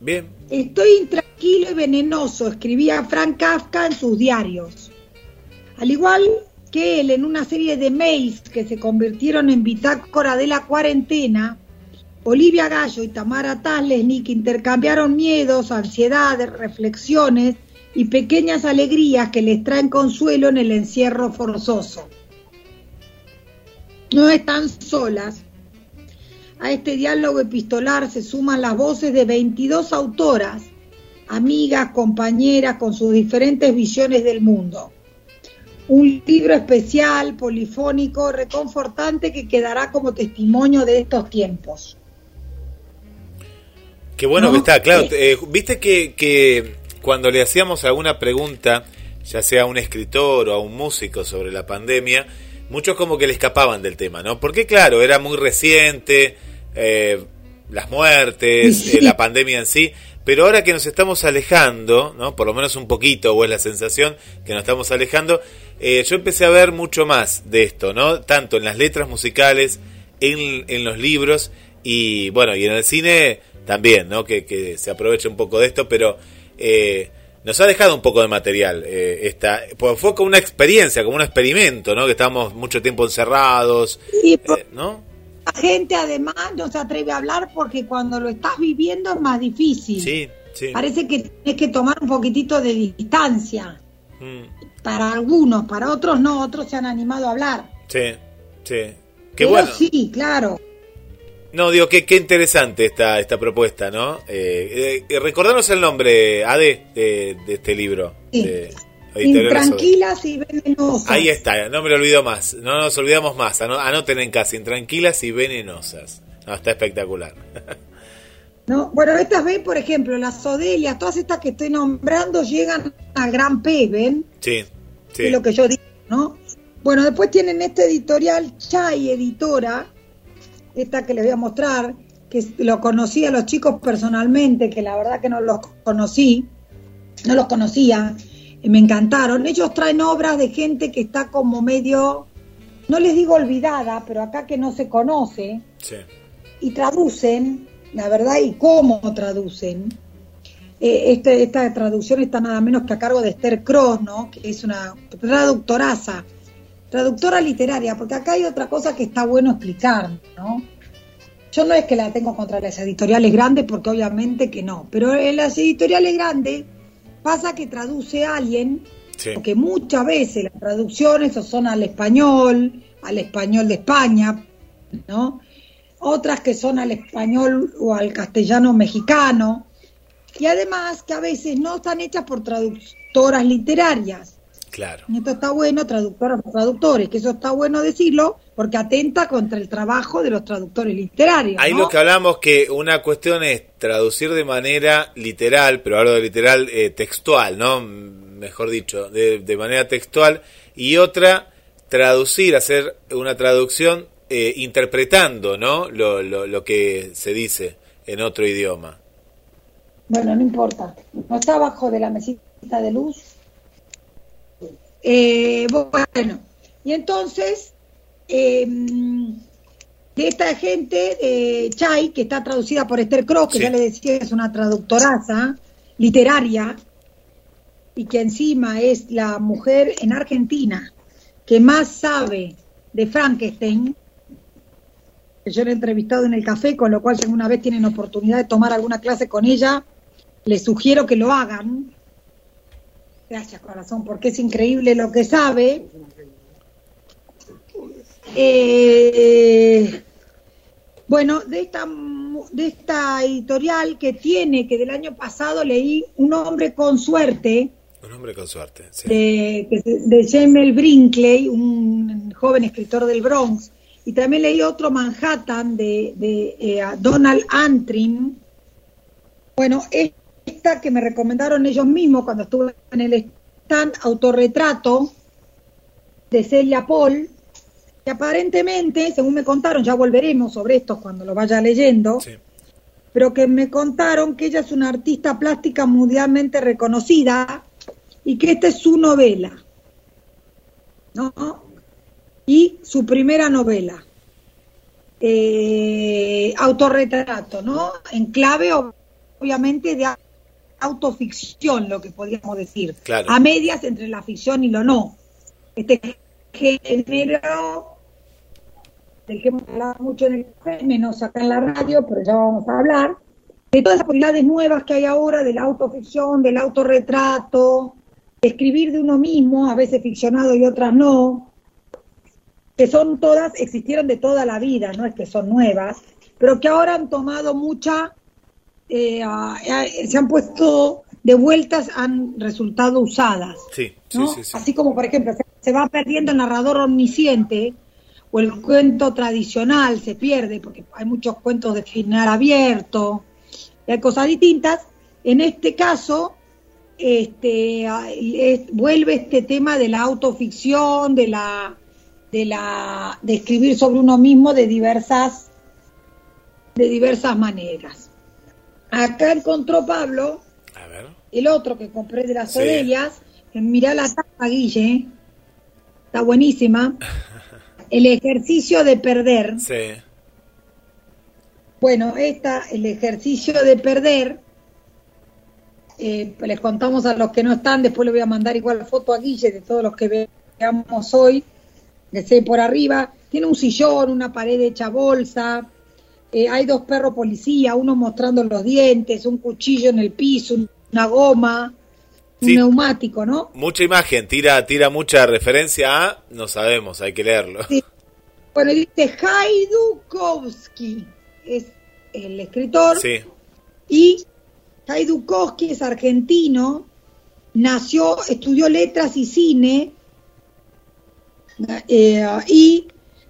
Bien. Estoy intranquilo y venenoso, escribía Franz Kafka en sus diarios. Al igual que él, en una serie de mails que se convirtieron en bitácora de la cuarentena, Olivia Gallo y Tamara Taslesnik intercambiaron miedos, ansiedades, reflexiones y pequeñas alegrías que les traen consuelo en el encierro forzoso. No están solas. A este diálogo epistolar se suman las voces de veintidós autoras, amigas, compañeras, con sus diferentes visiones del mundo. Un libro especial, polifónico, reconfortante, que quedará como testimonio de estos tiempos. Qué bueno, ¿no? Que está, claro. Eh, Viste que, que cuando le hacíamos alguna pregunta, ya sea a un escritor o a un músico sobre la pandemia, muchos como que le escapaban del tema, ¿no? Porque claro, era muy reciente, eh, las muertes, sí. eh, la pandemia en sí... Pero ahora que nos estamos alejando, ¿no? Por lo menos un poquito, o es la sensación que nos estamos alejando, eh, yo empecé a ver mucho más de esto, ¿no? Tanto en las letras musicales, en, en los libros y, bueno, y en el cine también, ¿no? Que, que se aproveche un poco de esto, pero eh, nos ha dejado un poco de material. Eh, esta, pues fue como una experiencia, como un experimento, ¿no? Que estábamos mucho tiempo encerrados, sí, eh, ¿no? La gente además no se atreve a hablar porque cuando lo estás viviendo es más difícil. Sí, sí. Parece que tienes que tomar un poquitito de distancia. Mm. Para algunos, para otros no, otros se han animado a hablar. Sí, sí. Qué Pero bueno. Sí, claro. No, digo, qué, qué interesante esta, esta propuesta, ¿no? Eh, eh, recordanos el nombre, Ade, de, de este libro. Sí. De, Intranquilas y venenosas. Ahí está, no me lo olvido más. No nos olvidamos más. Anoten en casa, Intranquilas y venenosas. No, está espectacular. No, bueno, estas ven, por ejemplo, las Odelias, todas estas que estoy nombrando llegan al Gran Pez, ¿ven? Sí, sí. Es lo que yo digo, ¿no? Bueno, después tienen este editorial Chay, editora, esta que les voy a mostrar, que lo conocí a los chicos personalmente, que la verdad que no los conocí, no los conocía, me encantaron. Ellos traen obras de gente que está como medio, no les digo olvidada, pero acá que no se conoce, sí. Y traducen, la verdad, y cómo traducen. Eh, este, esta traducción está nada menos que a cargo de Esther Cross, ¿no? Que es una traductoraza, traductora literaria, porque acá hay otra cosa que está bueno explicar, ¿no? Yo no es que la tengo contra las editoriales grandes, porque obviamente que no, pero en las editoriales grandes pasa que traduce a alguien, sí. Porque muchas veces las traducciones son al español, al español de España, ¿no? Otras que son al español o al castellano mexicano, y además que a veces no están hechas por traductoras literarias. Claro. Y esto está bueno, traductoras o traductores, que eso está bueno decirlo, porque atenta contra el trabajo de los traductores literarios. Ahí, ¿no? Lo que hablamos, que una cuestión es traducir de manera literal, pero hablo de literal eh, textual, ¿no? Mejor dicho, de, de manera textual, y otra, traducir, hacer una traducción eh, interpretando, ¿no? Lo, lo, lo que se dice en otro idioma. Bueno, no importa. ¿No está abajo de la mesita de luz? Eh, bueno, y entonces eh, de esta gente eh, Chay, que está traducida por Esther Cross, que sí. Ya le decía, es una traductoraza literaria y que encima es la mujer en Argentina que más sabe de Frankenstein, que yo la he entrevistado en el café, con lo cual si alguna vez tienen oportunidad de tomar alguna clase con ella, les sugiero que lo hagan. Gracias, corazón, porque es increíble lo que sabe. Eh, bueno, de esta, de esta editorial que tiene, que del año pasado leí Un hombre con suerte. Un hombre con suerte, sí. De, de Jamel Brinkley, un joven escritor del Bronx. Y también leí otro, Manhattan, de, de eh, Donald Antrim. Bueno, es esta que me recomendaron ellos mismos cuando estuve en el stand, Autorretrato, de Celia Paul, que aparentemente, según me contaron, ya volveremos sobre esto cuando lo vaya leyendo, sí. Pero que me contaron que ella es una artista plástica mundialmente reconocida y que esta es su novela, ¿no? Y su primera novela, eh, Autorretrato, ¿no? En clave, obviamente, de autoficción, lo que podríamos decir, claro. A medias entre la ficción y lo no, este género del que hemos hablado mucho en el café, menos acá en la radio, pero ya vamos a hablar de todas las posibilidades nuevas que hay ahora, de la autoficción, del autorretrato, de escribir de uno mismo, a veces ficcionado y otras no, que son todas, existieron de toda la vida, no es que son nuevas, pero que ahora han tomado mucha Eh, eh, se han puesto de vueltas, han resultado usadas, sí, ¿no? sí, sí, sí. Así como por ejemplo se, se va perdiendo el narrador omnisciente o el cuento tradicional se pierde, porque hay muchos cuentos de final abierto y hay cosas distintas. En este caso este es, vuelve este tema de la autoficción, de la de la de escribir sobre uno mismo de diversas de diversas maneras. Acá encontró Pablo, a ver, el otro que compré de las sí. Odelias, que mirá la tapa, Guille, está buenísima, El ejercicio de perder. Sí. Bueno, esta, El ejercicio de perder, eh, les contamos a los que no están, después le voy a mandar igual foto a Guille de todos los que veamos hoy, que sé por arriba, tiene un sillón, una pared hecha bolsa. Eh, hay dos perros policía, uno mostrando los dientes, un cuchillo en el piso, una goma, un sí, neumático, ¿no? Mucha imagen, tira tira mucha referencia a, no sabemos, hay que leerlo. Sí, Bueno, dice Haidukovski es el escritor. Sí. Y Haidukovski es argentino, nació, estudió letras y cine, eh, y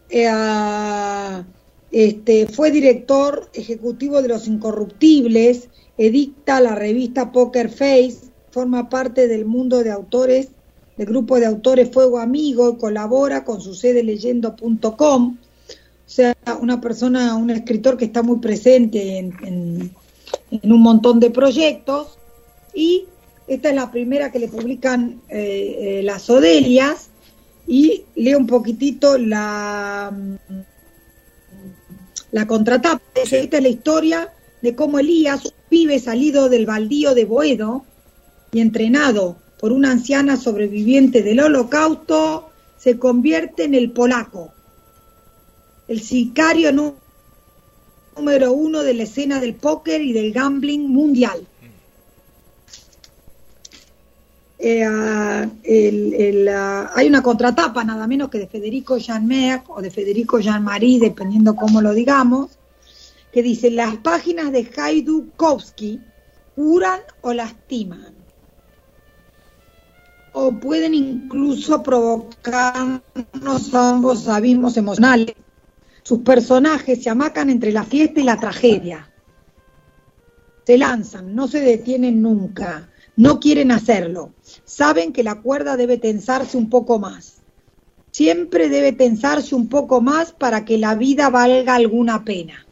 eh, este, fue director ejecutivo de Los Incorruptibles, edita la revista Poker Face, forma parte del mundo de autores, del grupo de autores Fuego Amigo, colabora con su sede leyendo punto com. O sea, una persona, un escritor que está muy presente en, en, en un montón de proyectos, y esta es la primera que le publican eh, eh, las Odelias, y leo un poquitito la, la contratapa. Sí. Esta es la historia de cómo Elías, un pibe salido del baldío de Boedo y entrenado por una anciana sobreviviente del Holocausto, se convierte en el polaco, el sicario número uno de la escena del póker y del gambling mundial. Eh, el, el, uh, hay una contratapa nada menos que de Federico Jean-Merck o de Federico Jean-Marie, dependiendo cómo lo digamos, que dice: las páginas de Haidukovski curan o lastiman, o pueden incluso provocarnos ambos abismos emocionales. Sus personajes se amacan entre la fiesta y la tragedia. Se lanzan, no se detienen nunca, no quieren hacerlo. Saben que la cuerda debe tensarse un poco más. Siempre debe tensarse un poco más para que la vida valga alguna pena.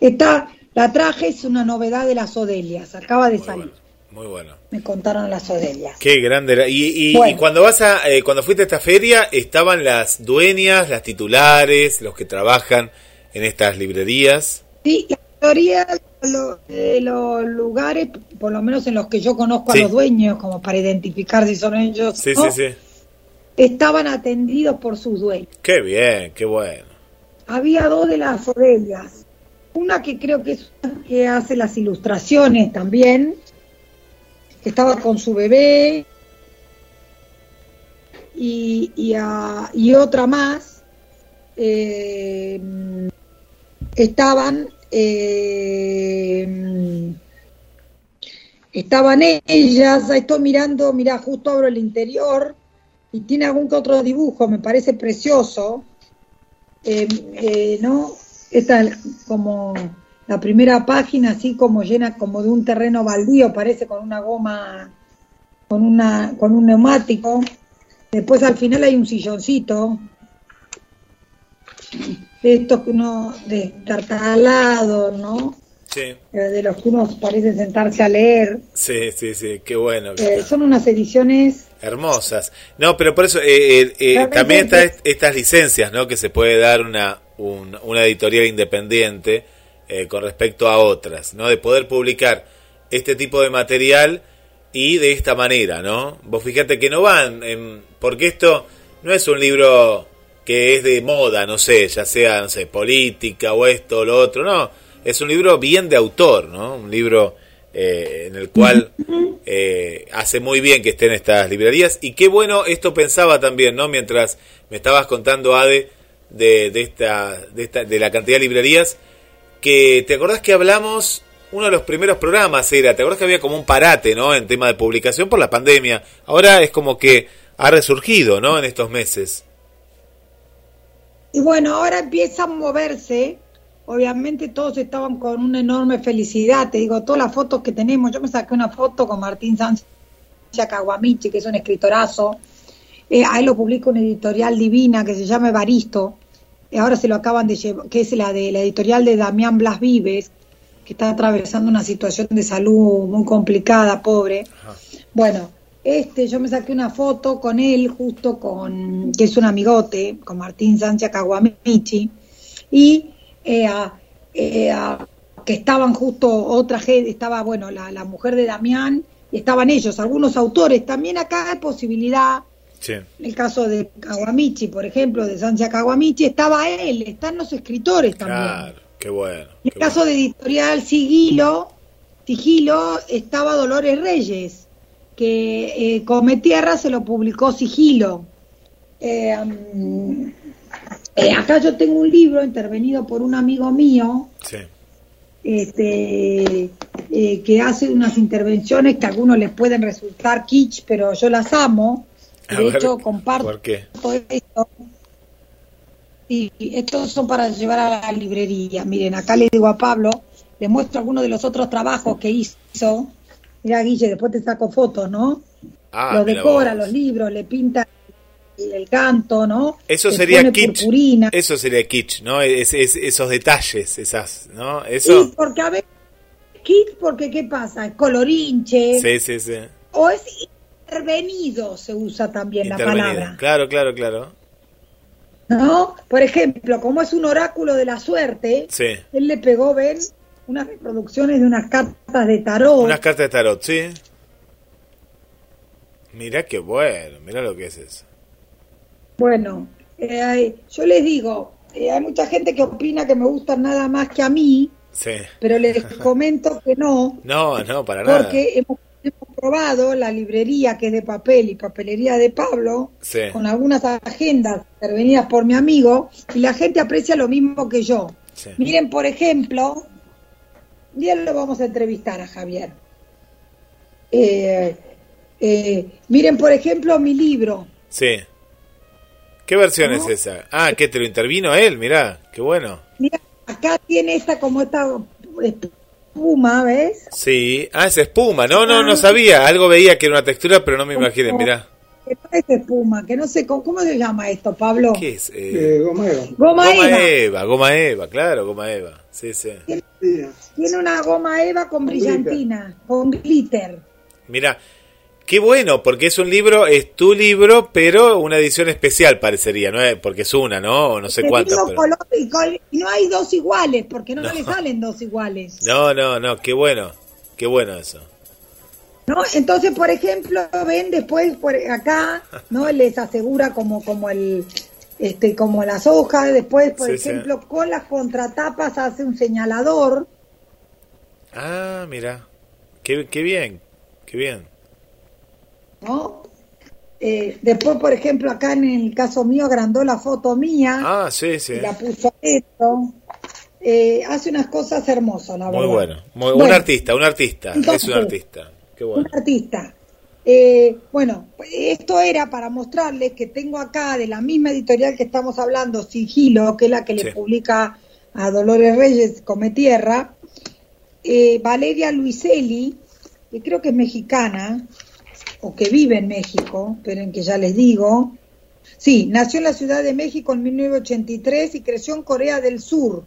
Esta, la traje, es una novedad de las Odelias, acaba de muy salir. Bueno, muy bueno. Me contaron las Odelias. Qué grande. La, y, y, bueno. y cuando vas a, eh, cuando fuiste a esta feria, estaban las dueñas, las titulares, los que trabajan en estas librerías. Sí, la mayoría de los lugares, por lo menos en los que yo conozco sí. a los dueños, como para identificar si son ellos sí, o no, sí, sí. estaban atendidos por sus dueños. Qué bien, qué bueno. Había dos de las Odelias. Una que creo que es que hace las ilustraciones también, que estaba con su bebé, y, y, a, y otra más, eh, estaban, eh, estaban ellas, estoy mirando, mirá, justo abro el interior, y tiene algún que otro dibujo, me parece precioso, eh, eh, ¿no? Esta es como la primera página, así como llena como de un terreno baldío, parece, con una goma, con una con un neumático. Después al final hay un silloncito, de estos que uno destartalado, ¿no? Sí. De los que uno parece sentarse a leer. Sí, sí, sí, qué bueno. Eh, son unas ediciones hermosas. No, pero por eso eh, eh, también está estas licencias, ¿no? Que se puede dar una... Un, una editorial independiente eh, con respecto a otras, ¿no? De poder publicar este tipo de material y de esta manera, ¿no? Vos fíjate que no van, en, porque esto no es un libro que es de moda, no sé, ya sea, no sé, política o esto o lo otro, no. Es un libro bien de autor, ¿no? Un libro eh, en el cual eh, hace muy bien que estén estas librerías. Y qué bueno, esto pensaba también, ¿no? Mientras me estabas contando, Ade, De, de, esta, de esta de la cantidad de librerías, que te acordás que hablamos, uno de los primeros programas era, te acordás que había como un parate, ¿no? En tema de publicación por la pandemia. Ahora es como que ha resurgido, ¿no? En estos meses. Y bueno, ahora empieza a moverse. Obviamente todos estaban con una enorme felicidad. Te digo, todas las fotos que tenemos, yo me saqué una foto con Martín Sánchez Acaguamichi, que es un escritorazo. Eh, ahí lo publica una editorial divina que se llama Evaristo, eh, ahora se lo acaban de llevar, que es la de la editorial de Damián Blas Vives, que está atravesando una situación de salud muy complicada, pobre. Ajá. Bueno, este yo me saqué una foto con él, justo con, que es un amigote, con Martín Sánchez Caguamichi, y eh, eh, que estaban justo otra gente, estaba bueno la, la mujer de Damián, y estaban ellos, algunos autores, también acá hay posibilidad. Sí. El caso de Caguamichi, por ejemplo, de Sánchez Caguamichi, estaba él, están los escritores también. Claro, qué bueno. Qué el caso bueno. de editorial Sigilo, Sigilo, estaba Dolores Reyes, que eh, Cometierra se lo publicó Sigilo. Eh, um, Eh, acá yo tengo un libro intervenido por un amigo mío, sí. este, eh, que hace unas intervenciones que a algunos les pueden resultar kitsch, pero yo las amo. De a hecho, ver, comparto ¿por qué? Todo esto. Y estos son para llevar a la librería. Miren, acá le digo a Pablo, le muestro algunos de los otros trabajos que hizo. Mirá, Guille, después te saco fotos, ¿no? Ah, los decora, los libros, le pinta el canto, ¿no? Eso se sería kitsch. Purpurina. Eso sería kitsch, ¿no? Es, es, esos detalles, esas, ¿no? Eso. Sí, porque a veces kitsch, porque ¿qué pasa? Es colorinche. Sí, sí, sí. O es intervenido, se usa también la palabra. Claro, claro, claro. ¿No? Por ejemplo, como es un oráculo de la suerte, sí. él le pegó, ven, unas reproducciones de unas cartas de tarot. Unas cartas de tarot, sí. Mirá qué bueno, mirá lo que es eso. Bueno, eh, yo les digo, eh, hay mucha gente que opina que me gustan nada más que a mí, sí. pero les comento que no. No, no, para nada. Porque hemos, hemos probado la librería que es de papel y papelería de Pablo, sí. con algunas agendas intervenidas por mi amigo, y la gente aprecia lo mismo que yo. Sí. Miren, por ejemplo, ya lo vamos a entrevistar a Javier. Eh, eh, miren, por ejemplo, mi libro. Sí. ¿Qué versión ¿no? es esa? Ah, que te lo intervino él, mirá, qué bueno. Mirá, acá tiene esta como esta espuma, ¿ves? Sí, ah, es espuma, no, no, no sabía, algo veía que era una textura, pero no me imaginé, mirá. Que no es espuma, que no sé, ¿cómo se llama esto, Pablo? ¿Qué es? Eh... Eh, goma eva. Goma, goma eva. eva. Goma eva, claro, goma eva, sí, sí. Tiene, tiene una goma eva con, con brillantina, glitter. con glitter. Mirá. Qué bueno, porque es un libro, es tu libro, pero una edición especial parecería, ¿no? Porque es una, ¿no? No sé cuántas. Pero... Y col... no hay dos iguales, porque no, no le salen dos iguales. No, no, no, qué bueno, qué bueno eso. No, entonces, por ejemplo, ven después por acá, ¿no? Les asegura como como el este como las hojas, después, por sí, ejemplo, sí. con las contratapas hace un señalador. Ah, mira, qué, qué bien, qué bien. ¿No? Eh, después, por ejemplo, acá en el caso mío agrandó la foto mía, ah, sí, sí. y la puso esto, eh, hace unas cosas hermosas, la verdad. Muy bueno, muy, bueno. un artista, un artista, entonces, es un artista, qué bueno. Un artista. Eh, bueno, esto era para mostrarles que tengo acá de la misma editorial que estamos hablando, Sigilo, que es la que sí. le publica a Dolores Reyes, Cometierra, eh, Valeria Luiselli, que creo que es mexicana, o que vive en México, pero en que ya les digo. Sí, nació en la Ciudad de México en mil novecientos ochenta y tres y creció en Corea del Sur,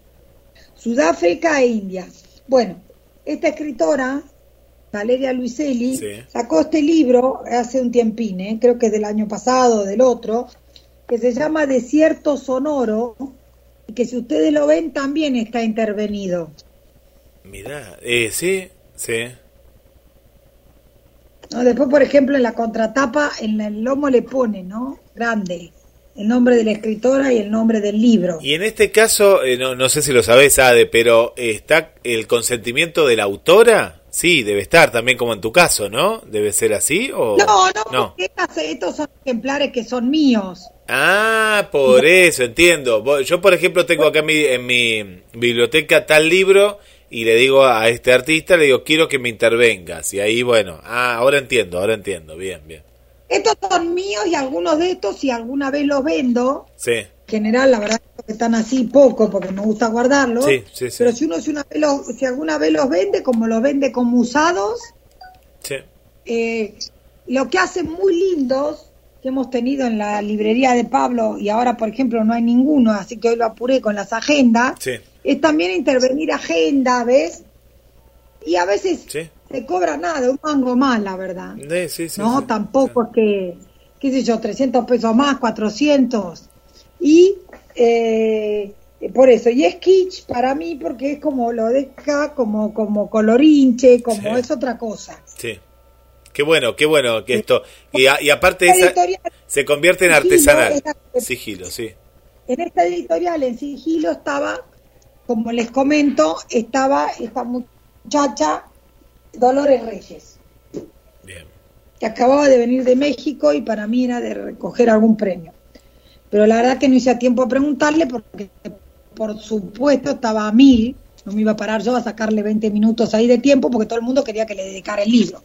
Sudáfrica e India. Bueno, esta escritora, Valeria Luiselli, sí. sacó este libro hace un tiempín, ¿eh? creo que es del año pasado, del otro, que se llama Desierto Sonoro, y que si ustedes lo ven también está intervenido. Mirá, eh, sí, sí. No, después, por ejemplo, en la contratapa, en el lomo le pone, ¿no? Grande, el nombre de la escritora y el nombre del libro. Y en este caso, eh, no, no sé si lo sabés, Ade, pero ¿está el consentimiento de la autora? Sí, debe estar también como en tu caso, ¿no? ¿Debe ser así o...? No, no, no. Porque estas, estos son ejemplares que son míos. Ah, por eso, entiendo. Yo, por ejemplo, tengo acá en mi, en mi biblioteca tal libro... Y le digo a este artista, le digo, quiero que me intervengas. Y ahí, bueno, ah, ahora entiendo, ahora entiendo, bien, bien. Estos son míos y algunos de estos, si alguna vez los vendo, sí. en general, la verdad que están así poco, porque me gusta guardarlos. Sí, sí, sí. Pero si uno si, una vez los, si alguna vez los vende, como los vende como usados, sí. eh, lo que hacen muy lindos, que hemos tenido en la librería de Pablo, y ahora, por ejemplo, no hay ninguno, así que hoy lo apuré con las agendas, sí. es también intervenir agenda, ¿ves? Y a veces sí. se cobra nada, un mango más, la verdad. Sí, sí, sí, no, sí, tampoco sí. es que, qué sé yo, trescientos pesos más, cuatrocientos. Y eh, por eso, y es kitsch para mí porque es como lo de acá, como, como colorinche, como sí. es otra cosa. Sí, qué bueno, qué bueno que esto. Y, a, y aparte esa, se convierte en artesanal. Sigilo, sigilo, sí. En esta editorial, en Sigilo, estaba... Como les comento, estaba esta muchacha Dolores Reyes. Bien. Que acababa de venir de México y para mí era de recoger algún premio. pero la verdad que no hice a tiempo a preguntarle porque por supuesto estaba a mí, no me iba a parar yo a sacarle veinte minutos ahí de tiempo porque todo el mundo quería que le dedicara el libro.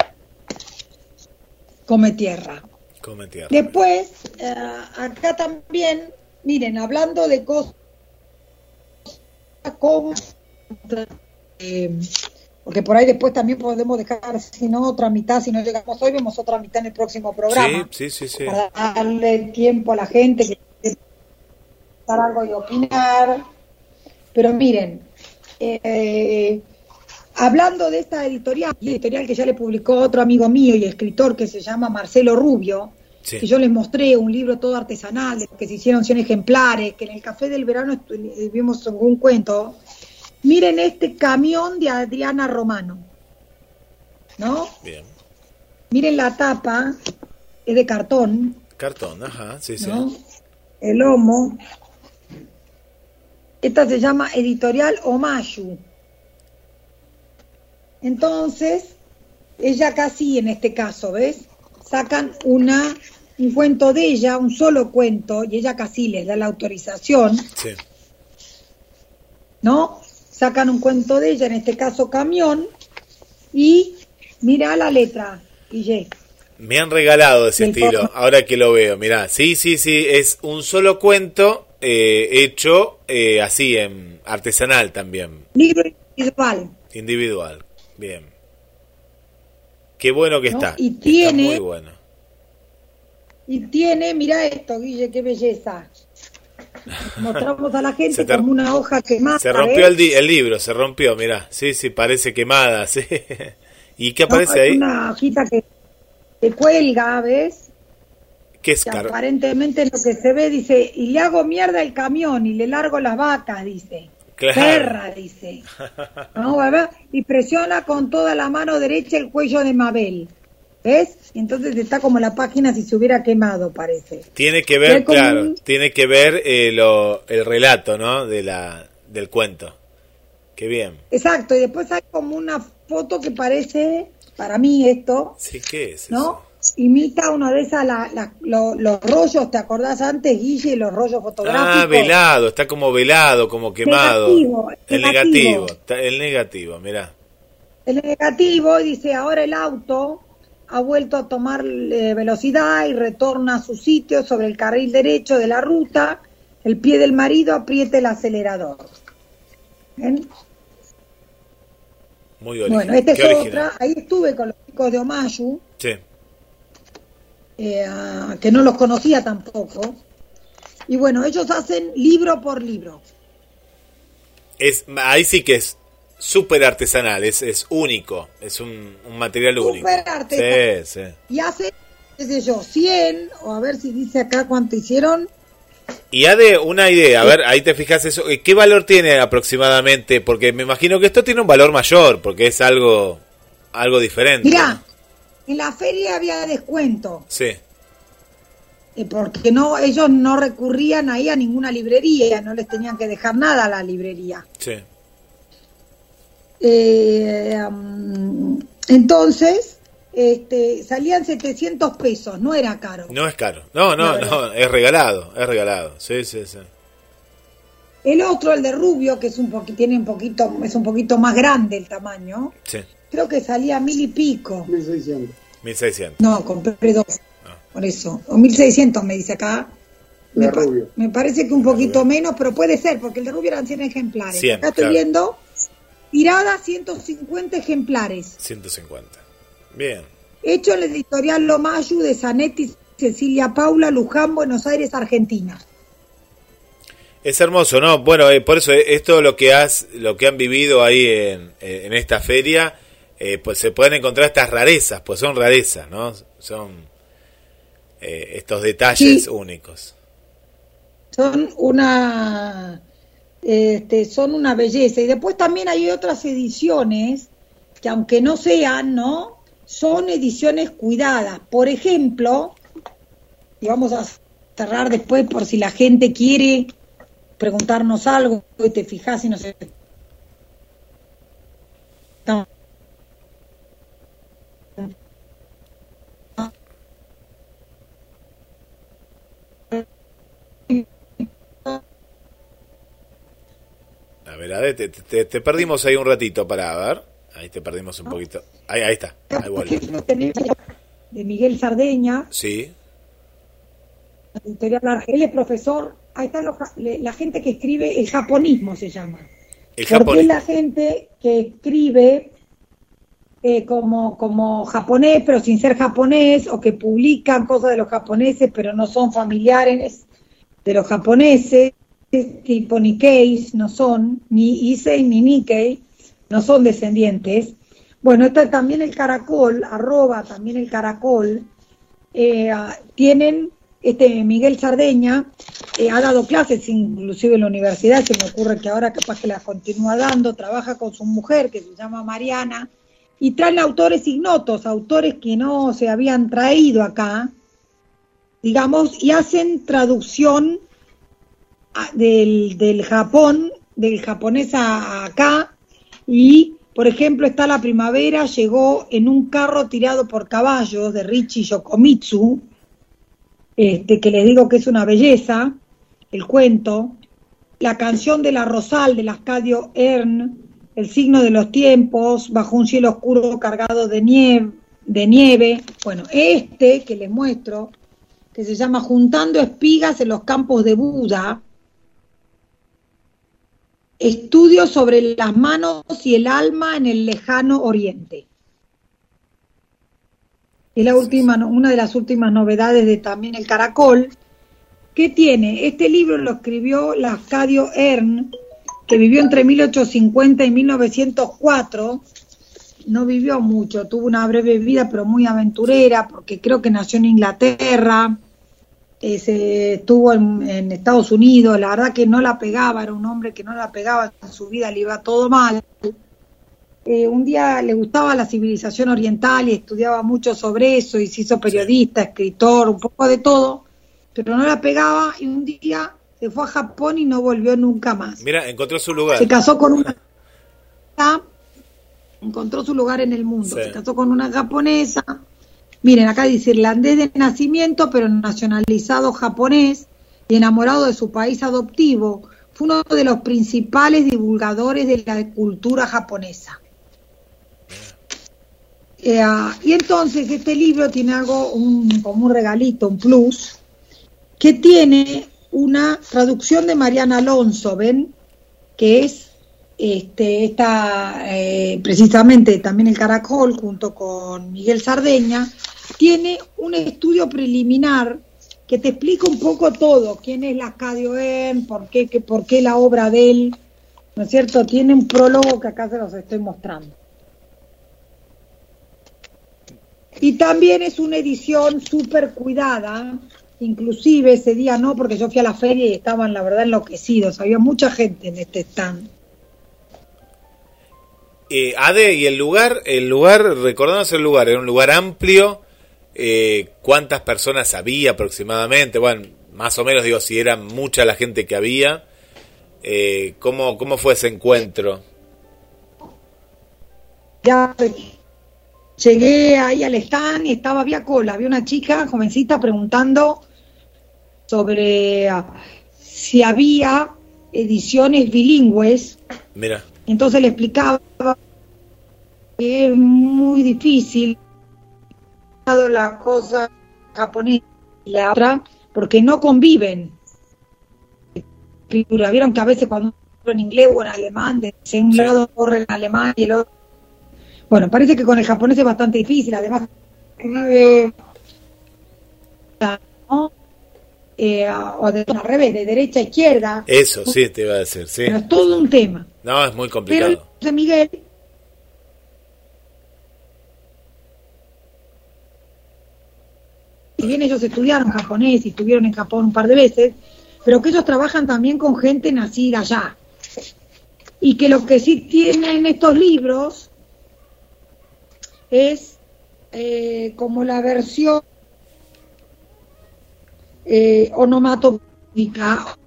Cometierra. Cometierra. Después, eh, acá también, miren, hablando de cosas como... Eh, porque por ahí después también podemos dejar, si no, otra mitad, si no llegamos hoy, vemos otra mitad en el próximo programa. Sí, sí, sí. sí. Para darle tiempo a la gente que quiere dar algo y opinar. Pero miren, eh, hablando de esta editorial, editorial que ya le publicó otro amigo mío y escritor que se llama Marcelo Rubio, sí. que yo les mostré un libro todo artesanal, de que se hicieron cien ejemplares, que en el Café del Verano vimos un cuento. Miren este Camión de Adriana Romano, ¿no? Bien. Miren la tapa, es de cartón. Cartón, ajá, sí, ¿no? sí. El lomo. Esta se llama Editorial Omayu. Entonces, ella casi en este caso, ¿ves? Sacan una un cuento de ella, un solo cuento, y ella casi les da la autorización. Sí. ¿No? Sacan un cuento de ella, en este caso Camión, y mirá la letra, Guille. Me han regalado ese estilo, fondo. Ahora que lo veo, mirá. Sí, sí, sí, es un solo cuento eh, hecho eh, así, en artesanal también. Libro individual. Individual, bien. Qué bueno que ¿no? está. Y tiene... Está muy bueno. Y tiene, mirá esto, Guille, qué belleza. Mostramos a la gente te... como una hoja quemada. Se rompió el, di- el libro, se rompió, mirá. Sí, sí, parece quemada, sí. ¿Y qué aparece no, ahí? Una hojita que, que cuelga, ¿ves? ¿Qué es car... Aparentemente lo que se ve dice, y le hago mierda el camión, y le largo las vacas, dice. Claro. Perra, dice. ¿No, ¿verdad? Y presiona con toda la mano derecha el cuello de Mabel. ¿Ves? Entonces está como la página si se hubiera quemado, parece. Tiene que ver, claro, un... tiene que ver eh, lo, el relato, ¿no? De la, del cuento. Qué bien. Exacto, y después hay como una foto que parece, para mí esto... Sí, ¿qué es ¿no? Eso? Imita una de esas, la, la, lo, los rollos, ¿te acordás antes, Guille? Los rollos fotográficos. Ah, velado, está como velado, como quemado. Negativo, el negativo. negativo, el negativo, mirá. El negativo, dice, ahora el auto... ha vuelto a tomar eh, velocidad y retorna a su sitio sobre el carril derecho de la ruta, el pie del marido aprieta el acelerador. ¿Ven? Muy original. Bueno, esta es otra, original. Ahí estuve con los chicos de Omayu, sí. eh, que no los conocía tampoco, y bueno, ellos hacen libro por libro. Es, ahí sí que es. Súper artesanal, es, es único, es un, un material Super único. Súper artesanal. Sí, sí. Y hace, qué sé yo, cien, o a ver si dice acá cuánto hicieron. Y Ade, una idea, a sí. ver, ahí te fijas eso, ¿qué valor tiene aproximadamente? Porque me imagino que esto tiene un valor mayor, porque es algo, algo diferente. Mirá, en la feria había descuento. Sí. Porque no, ellos no recurrían ahí a ninguna librería, no les tenían que dejar nada a la librería. Sí. Eh, um, entonces este, salían setecientos pesos, no era caro. No es caro, no, no, no, es regalado, es regalado, sí, sí, sí. El otro, el de Rubio, que es un poquito, tiene un poquito, es un poquito más grande el tamaño, sí. Creo que salía mil y pico. mil seiscientos. mil seiscientos. No, compré dos, ah. por eso, o mil seiscientos me dice acá. Me, pa- Rubio. me parece que un poquito menos, pero puede ser, porque el de Rubio eran cien ejemplares. cien, acá estoy claro. viendo... Tirada, ciento cincuenta ejemplares. ciento cincuenta. Bien. Hecho en la editorial Lomayu de Zanetti, Cecilia Paula, Luján, Buenos Aires, Argentina. Es hermoso, ¿no? Bueno, eh, por eso eh, esto lo que has, lo que han vivido ahí en, eh, en esta feria, eh, pues se pueden encontrar estas rarezas, pues son rarezas, ¿no? Son eh, estos detalles sí. únicos. Son una... Este, son una belleza. Y después también hay otras ediciones que aunque no sean, ¿no? Son ediciones cuidadas. Por ejemplo, y vamos a cerrar después por si la gente quiere preguntarnos algo y te fijás y no sé. Estamos espera, te, te, te perdimos ahí un ratito, para ver. Ahí te perdimos un poquito. Ahí, ahí está. Ahí vuelve. De Miguel Sardeña. Sí. Él es profesor. Ahí está los, la gente que escribe, el japonismo se llama. El japonismo. Porque es la gente que escribe eh, como, como japonés, pero sin ser japonés, o que publican cosas de los japoneses, pero no son familiares de los japoneses, tipo Nikkeis, no son, ni Issei ni Nikkei, no son descendientes. Bueno, está también el Caracol, arroba también el Caracol, eh, tienen, este Miguel Sardeña eh, ha dado clases inclusive en la universidad, se me ocurre que ahora capaz que las continúa dando, trabaja con su mujer que se llama Mariana, y traen autores ignotos, autores que no se habían traído acá, digamos, y hacen traducción del, del Japón, del japonés a acá, y... Por ejemplo, está La primavera, llegó en un carro tirado por caballos, de Richie Yokomitsu, este, que les digo que es una belleza, el cuento. La canción de la Rosal, de Lascadio Hearn, El signo de los tiempos, Bajo un cielo oscuro cargado de nieve, de nieve. Bueno, este que les muestro, que se llama Juntando espigas en los campos de Buda, Estudios sobre las manos y el alma en el lejano oriente. Es la última, una de las últimas novedades de también el Caracol. ¿Qué tiene? Este libro lo escribió Lascadio Hearn, que vivió entre mil ochocientos cincuenta y mil novecientos cuatro. No vivió mucho, tuvo una breve vida, pero muy aventurera, porque creo que nació en Inglaterra. Se estuvo en, en Estados Unidos, la verdad que no la pegaba, era un hombre que no la pegaba, en su vida le iba todo mal. Eh, un día le gustaba la civilización oriental y estudiaba mucho sobre eso, y se hizo periodista, escritor, un poco de todo, pero no la pegaba, y un día se fue a Japón y no volvió nunca más. Mira, encontró su lugar. Se casó con una... encontró su lugar en el mundo, sí. Se casó con una japonesa. Miren, acá dice irlandés de nacimiento, pero nacionalizado japonés y enamorado de su país adoptivo. Fue uno de los principales divulgadores de la cultura japonesa. Eh, y entonces este libro tiene algo, un, como un regalito, un plus, que tiene una traducción de Mariana Alonso, ¿ven? Que es... Este, esta, eh, precisamente también el Caracol, junto con Miguel Sardeña, tiene un estudio preliminar que te explica un poco todo, quién es Lascadio Hearn, por qué, que, por qué la obra de él, ¿no es cierto? Tiene un prólogo que acá se los estoy mostrando. Y también es una edición súper cuidada, inclusive ese día no, porque yo fui a la feria y estaban, la verdad, enloquecidos, había mucha gente en este stand. Eh, Ade, y el lugar, el lugar, recordanos el lugar, era un lugar amplio, eh, ¿cuántas personas había aproximadamente? Bueno, más o menos, digo, si era mucha la gente que había, eh, ¿cómo, ¿cómo fue ese encuentro? Ya llegué ahí al stand y estaba, había cola, había una chica jovencita preguntando sobre si había ediciones bilingües. Mira. Entonces le explicaba que es muy difícil la cosa japonesa y la otra, porque no conviven. Vieron que a veces cuando en inglés o en alemán, de un lado corre en alemán y el otro. Bueno, parece que con el japonés es bastante difícil, además, eh, ¿no? Eh, o de, al revés, de derecha a izquierda. Eso, sí, te iba a decir, sí. Pero es todo un tema. No, es muy complicado. Pero José Miguel... Si bien ellos estudiaron japonés y estuvieron en Japón un par de veces, pero que ellos trabajan también con gente nacida allá. Y que lo que sí tienen estos libros es eh, como la versión Eh, onomatopédica,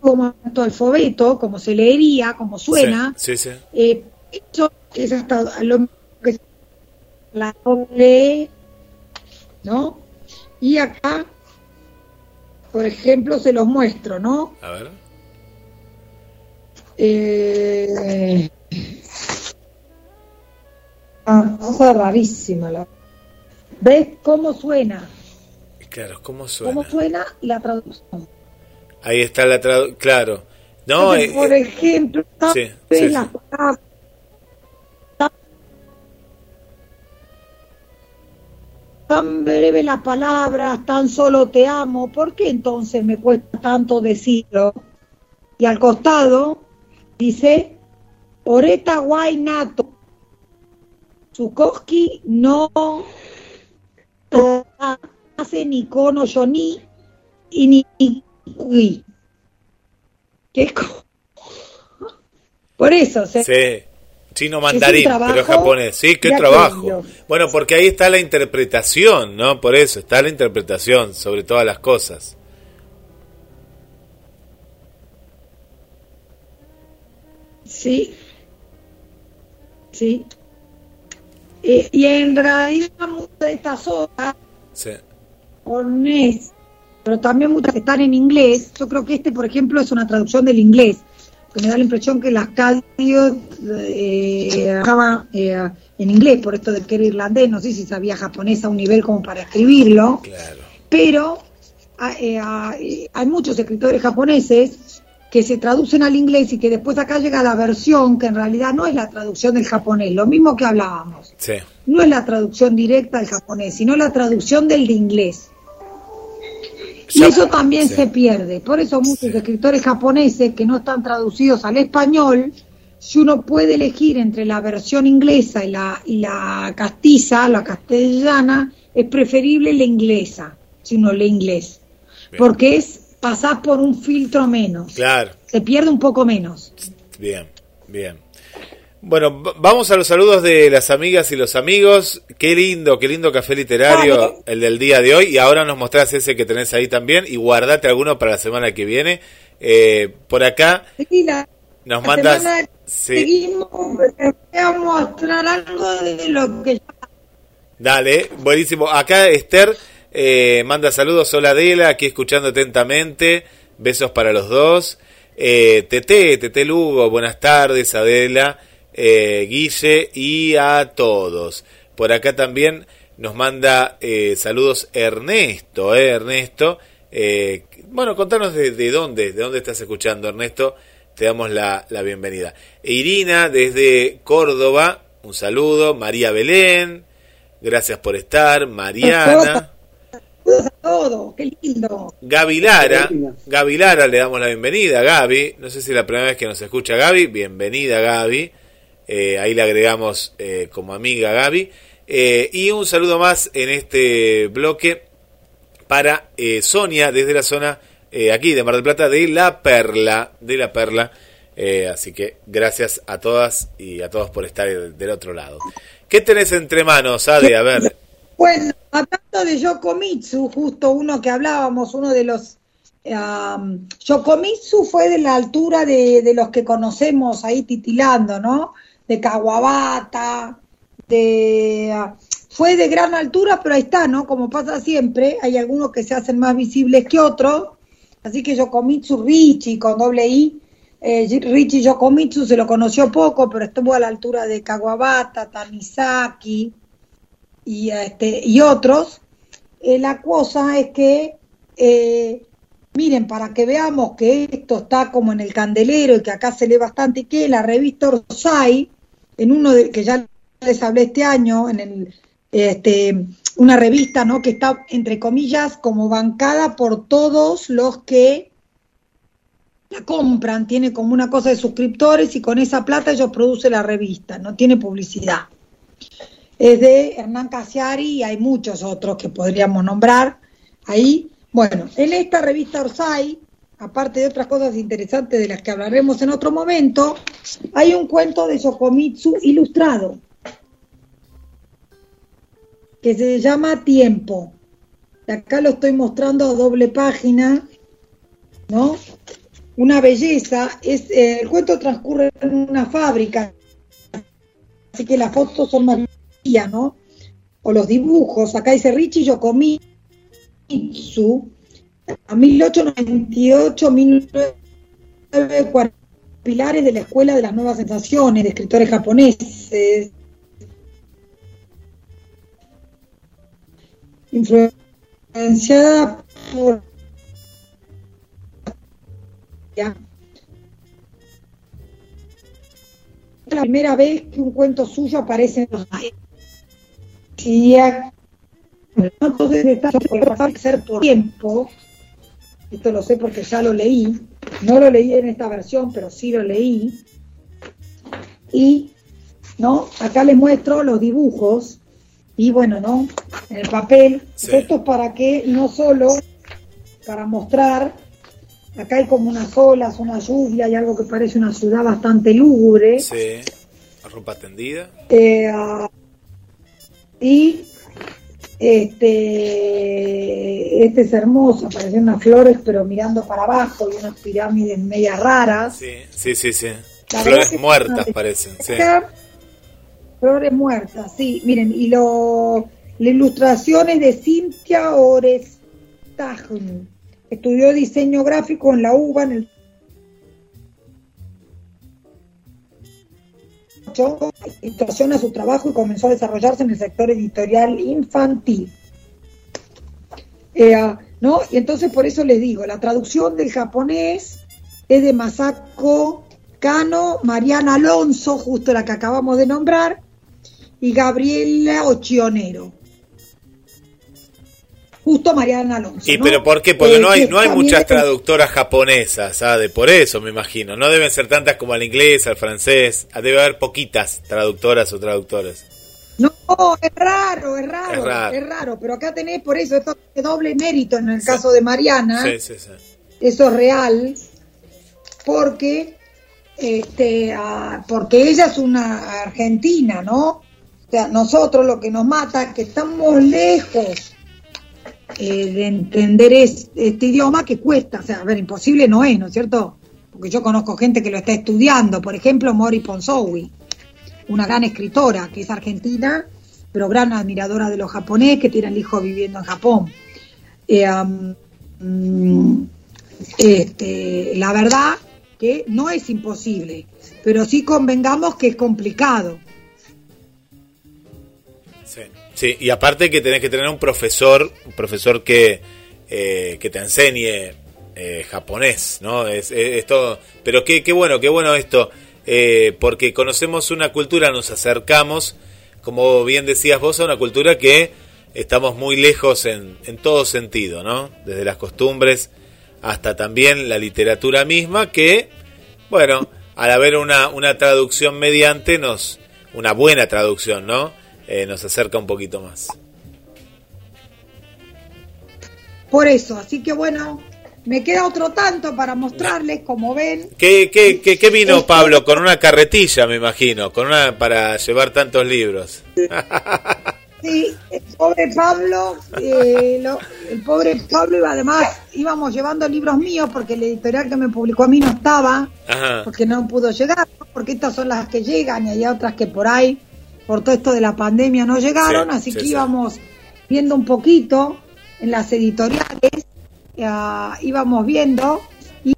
como alfabeto, como se leería, como suena, sí, sí, sí. Eh, eso es hasta lo que la doble, ¿no? Y acá Por ejemplo, se los muestro, ¿no? A ver. Eh... Ah, cosa rarísima. La... ¿Ves cómo suena? Claro, ¿cómo suena? ¿Cómo suena la traducción? Ahí está la traducción, claro. No, Entonces, eh, por ejemplo, sí, sí, la... sí. Tan breve las palabras, tan solo te amo, ¿por qué entonces me cuesta tanto decirlo? Y al costado dice, oreta guay nato, Tsukoski no hace ni cono yo ni, y ni, ni, ni. ¿Qué co-? Por eso, se... Sí. Chino mandarín, pero japonés. Sí, qué trabajo. Bueno, porque ahí está la interpretación, ¿no? Por eso, está la interpretación sobre todas las cosas. Sí. Sí. Y, y en realidad muchas de estas obras, sí, japonés, pero también muchas que están en inglés. Yo creo que este, por ejemplo, es una traducción del inglés. Que me da la impresión que las radios eh, trabajaban eh, en inglés, por esto de que era irlandés, no sé si sabía japonés a un nivel como para escribirlo, claro. Pero eh, eh, hay muchos escritores japoneses que se traducen al inglés y que después acá llega la versión que en realidad no es la traducción del japonés, lo mismo que hablábamos, sí. No es la traducción directa del japonés, sino la traducción del de inglés. Y eso también sí. se pierde. Por eso muchos sí. escritores japoneses que no están traducidos al español, si uno puede elegir entre la versión inglesa y la y la castiza, la castellana, es preferible la inglesa, si uno lee inglés. Bien. Porque es pasás por un filtro menos. Claro. Se pierde un poco menos. Bien, bien. Bueno, vamos a los saludos de las amigas y los amigos. Qué lindo, qué lindo café literario, vale, el del día de hoy. Y ahora nos mostrás ese que tenés ahí también. Y guardate alguno para la semana que viene. Eh, por acá sí, la, nos la mandas... Sí. Seguimos, voy a mostrar algo de lo que... Dale, buenísimo. Acá Esther eh, manda saludos. Hola Adela, aquí escuchando atentamente. Besos para los dos. Eh, Tete, Tete Lugo, buenas tardes Adela. Eh, Guille y a todos. Por acá también nos manda eh, saludos Ernesto, eh, Ernesto. Eh, bueno, contanos de, de dónde, de dónde estás escuchando, Ernesto. Te damos la, la bienvenida. Irina desde Córdoba, un saludo. María Belén, gracias por estar. Mariana. Saludos a todos, qué lindo. Gaby Lara, Gaby Lara, le damos la bienvenida. Gaby, no sé si es la primera vez que nos escucha Gaby. Bienvenida Gaby. Eh, ahí le agregamos eh, como amiga Gaby. Eh, y un saludo más en este bloque para eh, Sonia, desde la zona eh, aquí de Mar del Plata, de La Perla. De La Perla. Eh, así que gracias a todas y a todos por estar del otro lado. ¿Qué tenés entre manos, Ade? A ver. Bueno, hablando de Yokomitsu, justo uno que hablábamos, uno de los... Um, Yokomitsu fue de la altura de, de los que conocemos ahí titilando, ¿no? De Kawabata, de, fue de gran altura, pero ahí está, ¿no? Como pasa siempre, hay algunos que se hacen más visibles que otros, así que Yokomitsu Richie, con doble I, eh, Richie Yokomitsu se lo conoció poco, pero estuvo a la altura de Kawabata, Tanizaki y, este, y otros. Eh, la cosa es que, eh, miren, para que veamos que esto está como en el candelero y que acá se lee bastante, y que la revista Orsay, en uno de que ya les hablé este año, en el este una revista, ¿no?, que está entre comillas como bancada por todos los que la compran, tiene como una cosa de suscriptores y con esa plata ellos producen la revista, no tiene publicidad. Es de Hernán Casiari y hay muchos otros que podríamos nombrar ahí. Bueno, en esta revista Orsay, aparte de otras cosas interesantes de las que hablaremos en otro momento, hay un cuento de Yokomitsu ilustrado que se llama Tiempo. Acá lo estoy mostrando a doble página, ¿no? Una belleza. Es, eh, el cuento transcurre en una fábrica, así que las fotos son más bellas, ¿no? O los dibujos. Acá dice Richie Yokomitsu. a mil ochocientos noventa y ocho, mil novecientos cuarenta, pilares de la Escuela de las Nuevas Sensaciones, de escritores japoneses, influenciada por la primera vez que un cuento suyo aparece en los medios. Entonces está por ser por tiempo, esto lo sé porque ya lo leí, no lo leí en esta versión, pero sí lo leí, y no, acá les muestro los dibujos, y bueno, no, en el papel, sí. Esto es para que no solo, para mostrar, acá hay como unas olas, una lluvia, y algo que parece una ciudad bastante lúgubre. Sí, ropa tendida. Eh, uh, y... Este, este es hermoso, parecen unas flores, pero mirando para abajo y unas pirámides medias raras. Sí, sí, sí, sí. Flores muertas parecen, sí. Flores muertas, sí. Miren, y lo, la ilustración es de Cintia Orestajn. Estudió diseño gráfico en la U B A en el ilustración a su trabajo y comenzó a desarrollarse en el sector editorial infantil, eh, ¿no? Y entonces por eso les digo, la traducción del japonés es de Masako Kano, Mariana Alonso, justo la que acabamos de nombrar, y Gabriela Ochionero. Justo Mariana Alonso. ¿Y sí, ¿no? pero por qué? Porque eh, no hay no hay muchas traductoras japonesas, ¿sabes? Por eso me imagino. No deben ser tantas como al inglés, al francés. Debe haber poquitas traductoras o traductores. No, es raro, es raro, es raro. Es raro. Pero acá tenés por eso, esto es doble mérito en el sí. caso de Mariana. Sí, sí, sí. Eso es real. Porque, este, ah, porque ella es una argentina, ¿no? O sea, nosotros lo que nos mata es que estamos lejos. Eh, de entender es, este idioma que cuesta, o sea, a ver, imposible no es, ¿no es cierto? Porque yo conozco gente que lo está estudiando, por ejemplo, Mori Ponsowhi, una gran escritora que es argentina, pero gran admiradora de los japoneses, que tiene el hijo viviendo en Japón. Eh, um, este, la verdad que no es imposible, pero sí convengamos que es complicado. Sí. Sí, y aparte que tenés que tener un profesor, un profesor que, eh, que te enseñe eh, japonés, ¿no? Es, es, es todo. Pero qué, qué bueno, qué bueno esto, eh, porque conocemos una cultura, nos acercamos, como bien decías vos, a una cultura que estamos muy lejos en, en todo sentido, ¿no? Desde las costumbres hasta también la literatura misma, que, bueno, al haber una, una traducción mediante, nos, una buena traducción, ¿no? Eh, nos acerca un poquito más. Por eso, así que bueno, me queda otro tanto para mostrarles, como ven. ¿Qué, qué, qué, qué vino Pablo? Con una carretilla, me imagino, con una para llevar tantos libros. Sí, el pobre Pablo, eh, lo, el pobre Pablo iba, además íbamos llevando libros míos porque la editorial que me publicó a mí no estaba, ajá, porque no pudo llegar, porque estas son las que llegan y hay otras que por ahí, por todo esto de la pandemia, no llegaron, sí, así sí, que íbamos sí. viendo un poquito en las editoriales, uh, íbamos viendo y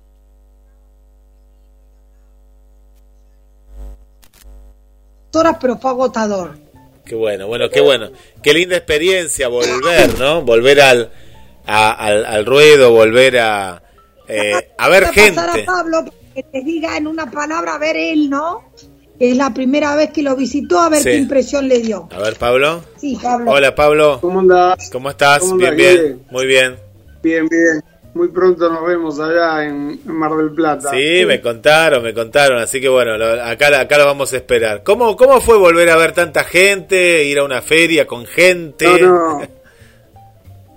pero fue agotador. Qué bueno, bueno, qué bueno, qué linda experiencia volver, ¿no? Volver al a, al, al ruedo, volver a eh, a ver gente. Pasar a Pablo que te diga en una palabra, a ver él, ¿no? Es la primera vez que lo visitó, a ver sí. qué impresión le dio. A ver, Pablo. Sí, Pablo. Hola, Pablo. ¿Cómo andás? ¿Cómo estás? ¿Cómo bien, bien, bien. Muy bien. Bien, bien. Muy pronto nos vemos allá en Mar del Plata. Sí, sí. me contaron, me contaron. Así que bueno, lo, acá, acá lo vamos a esperar. ¿Cómo, ¿Cómo fue volver a ver tanta gente, ir a una feria con gente? No, no.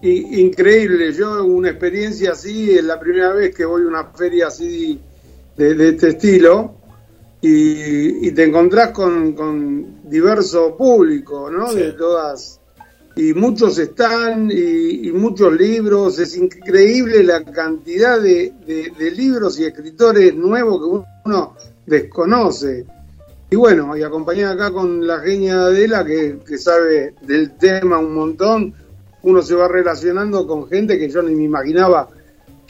I- increíble. Yo, una experiencia así, es la primera vez que voy a una feria así de, de este estilo. Y, y te encontrás con, con diverso público, ¿no? Sí. De todas, y muchos están, y, y muchos libros, es increíble la cantidad de, de, de libros y escritores nuevos que uno desconoce. Y bueno, y acompañada acá con la genia Adela, que, que sabe del tema un montón, uno se va relacionando con gente que yo ni me imaginaba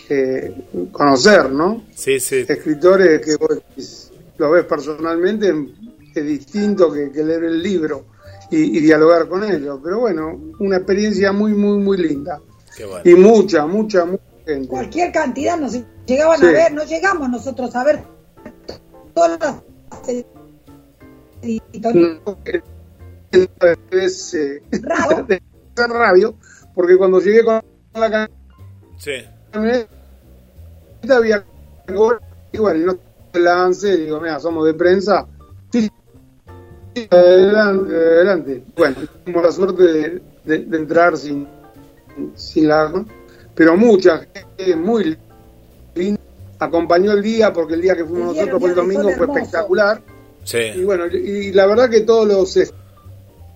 eh, conocer, ¿no? Sí, sí. Escritores que vos los ves personalmente, es distinto que, que leer el libro y, y dialogar con ellos. Pero bueno, una experiencia muy, muy, muy linda. Qué bueno. Y mucha, mucha, mucha gente. Cualquier cantidad nos llegaban sí. a ver, no llegamos nosotros a ver todas las editoriales. No, es, eh, de radio, porque cuando llegué con la camioneta sí. había igual, no te lance, digo, mira, somos de prensa, sí, sí, adelante, adelante. Bueno, tuvimos la suerte de, de, de entrar sin, sin largo, pero mucha gente muy linda acompañó el día, porque el día que fuimos sí, nosotros por el domingo fue espectacular. Sí. Y bueno, y la verdad que todos los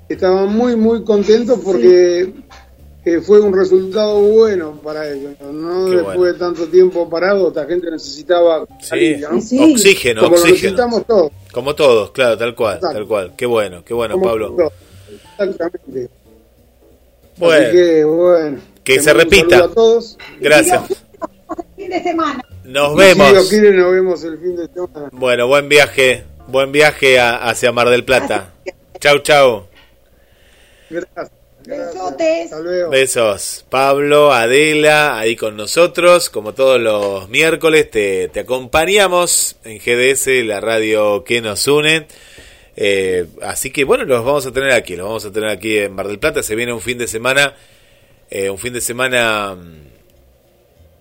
estaban muy, muy contentos porque sí. eh, fue un resultado bueno para ellos, ¿no? Qué Después bueno. de tanto tiempo parado, esta gente necesitaba sí. salir, ¿no? Sí. Oxígeno, Como oxígeno. Necesitamos todos. Como todos, claro, tal cual, Exacto. tal cual. Qué bueno, qué bueno, Como Pablo. Todos. Exactamente. Bueno. Así que, bueno. Que se repita. A todos. Gracias. Fin de semana. Nos vemos. Si lo quieren, nos vemos el fin de semana. Bueno, buen viaje, buen viaje a, hacia Mar del Plata. Chau, chau. Gracias, gracias. Besotes. Hasta luego. Besos. Pablo, Adela, ahí con nosotros, como todos los miércoles, te, te acompañamos en G D S, la radio que nos une. Eh, así que bueno, los vamos a tener aquí, los vamos a tener aquí en Mar del Plata. Se viene un fin de semana, eh, un fin de semana,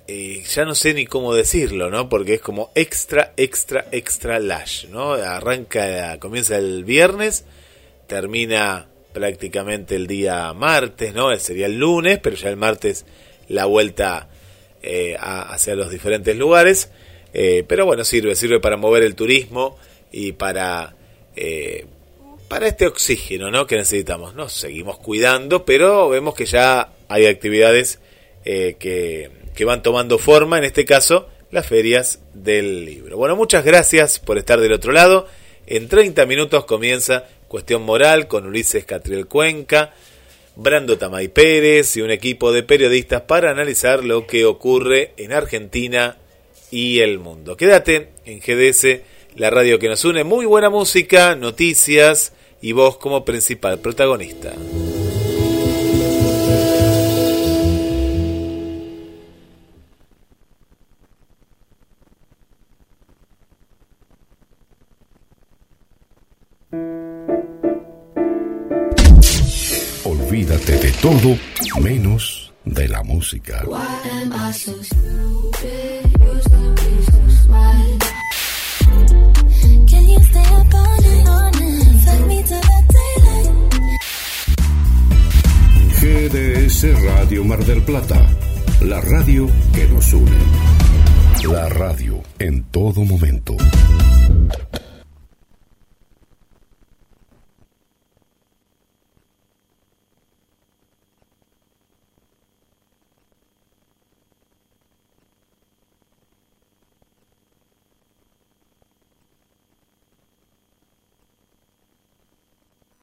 eh, ya no sé ni cómo decirlo, ¿no? Porque es como extra, extra, extra lash, ¿no? Arranca, comienza el viernes, termina prácticamente el día martes, ¿no? Sería el lunes, pero ya el martes la vuelta eh, a, hacia los diferentes lugares. Eh, pero bueno, sirve, sirve para mover el turismo y para eh, para este oxígeno, ¿no? Que necesitamos. Nos seguimos cuidando, pero vemos que ya hay actividades eh, que, que van tomando forma, en este caso, las ferias del libro. Bueno, muchas gracias por estar del otro lado. En treinta minutos comienza Cuestión Moral con Ulises Catriel Cuenca, Brando Tamay Pérez y un equipo de periodistas para analizar lo que ocurre en Argentina y el mundo. Quédate en G D S, la radio que nos une. Muy buena música, noticias y vos como principal protagonista. Olvídate de todo, menos de la música. G D S Radio Mar del Plata, la radio que nos une. La radio en todo momento.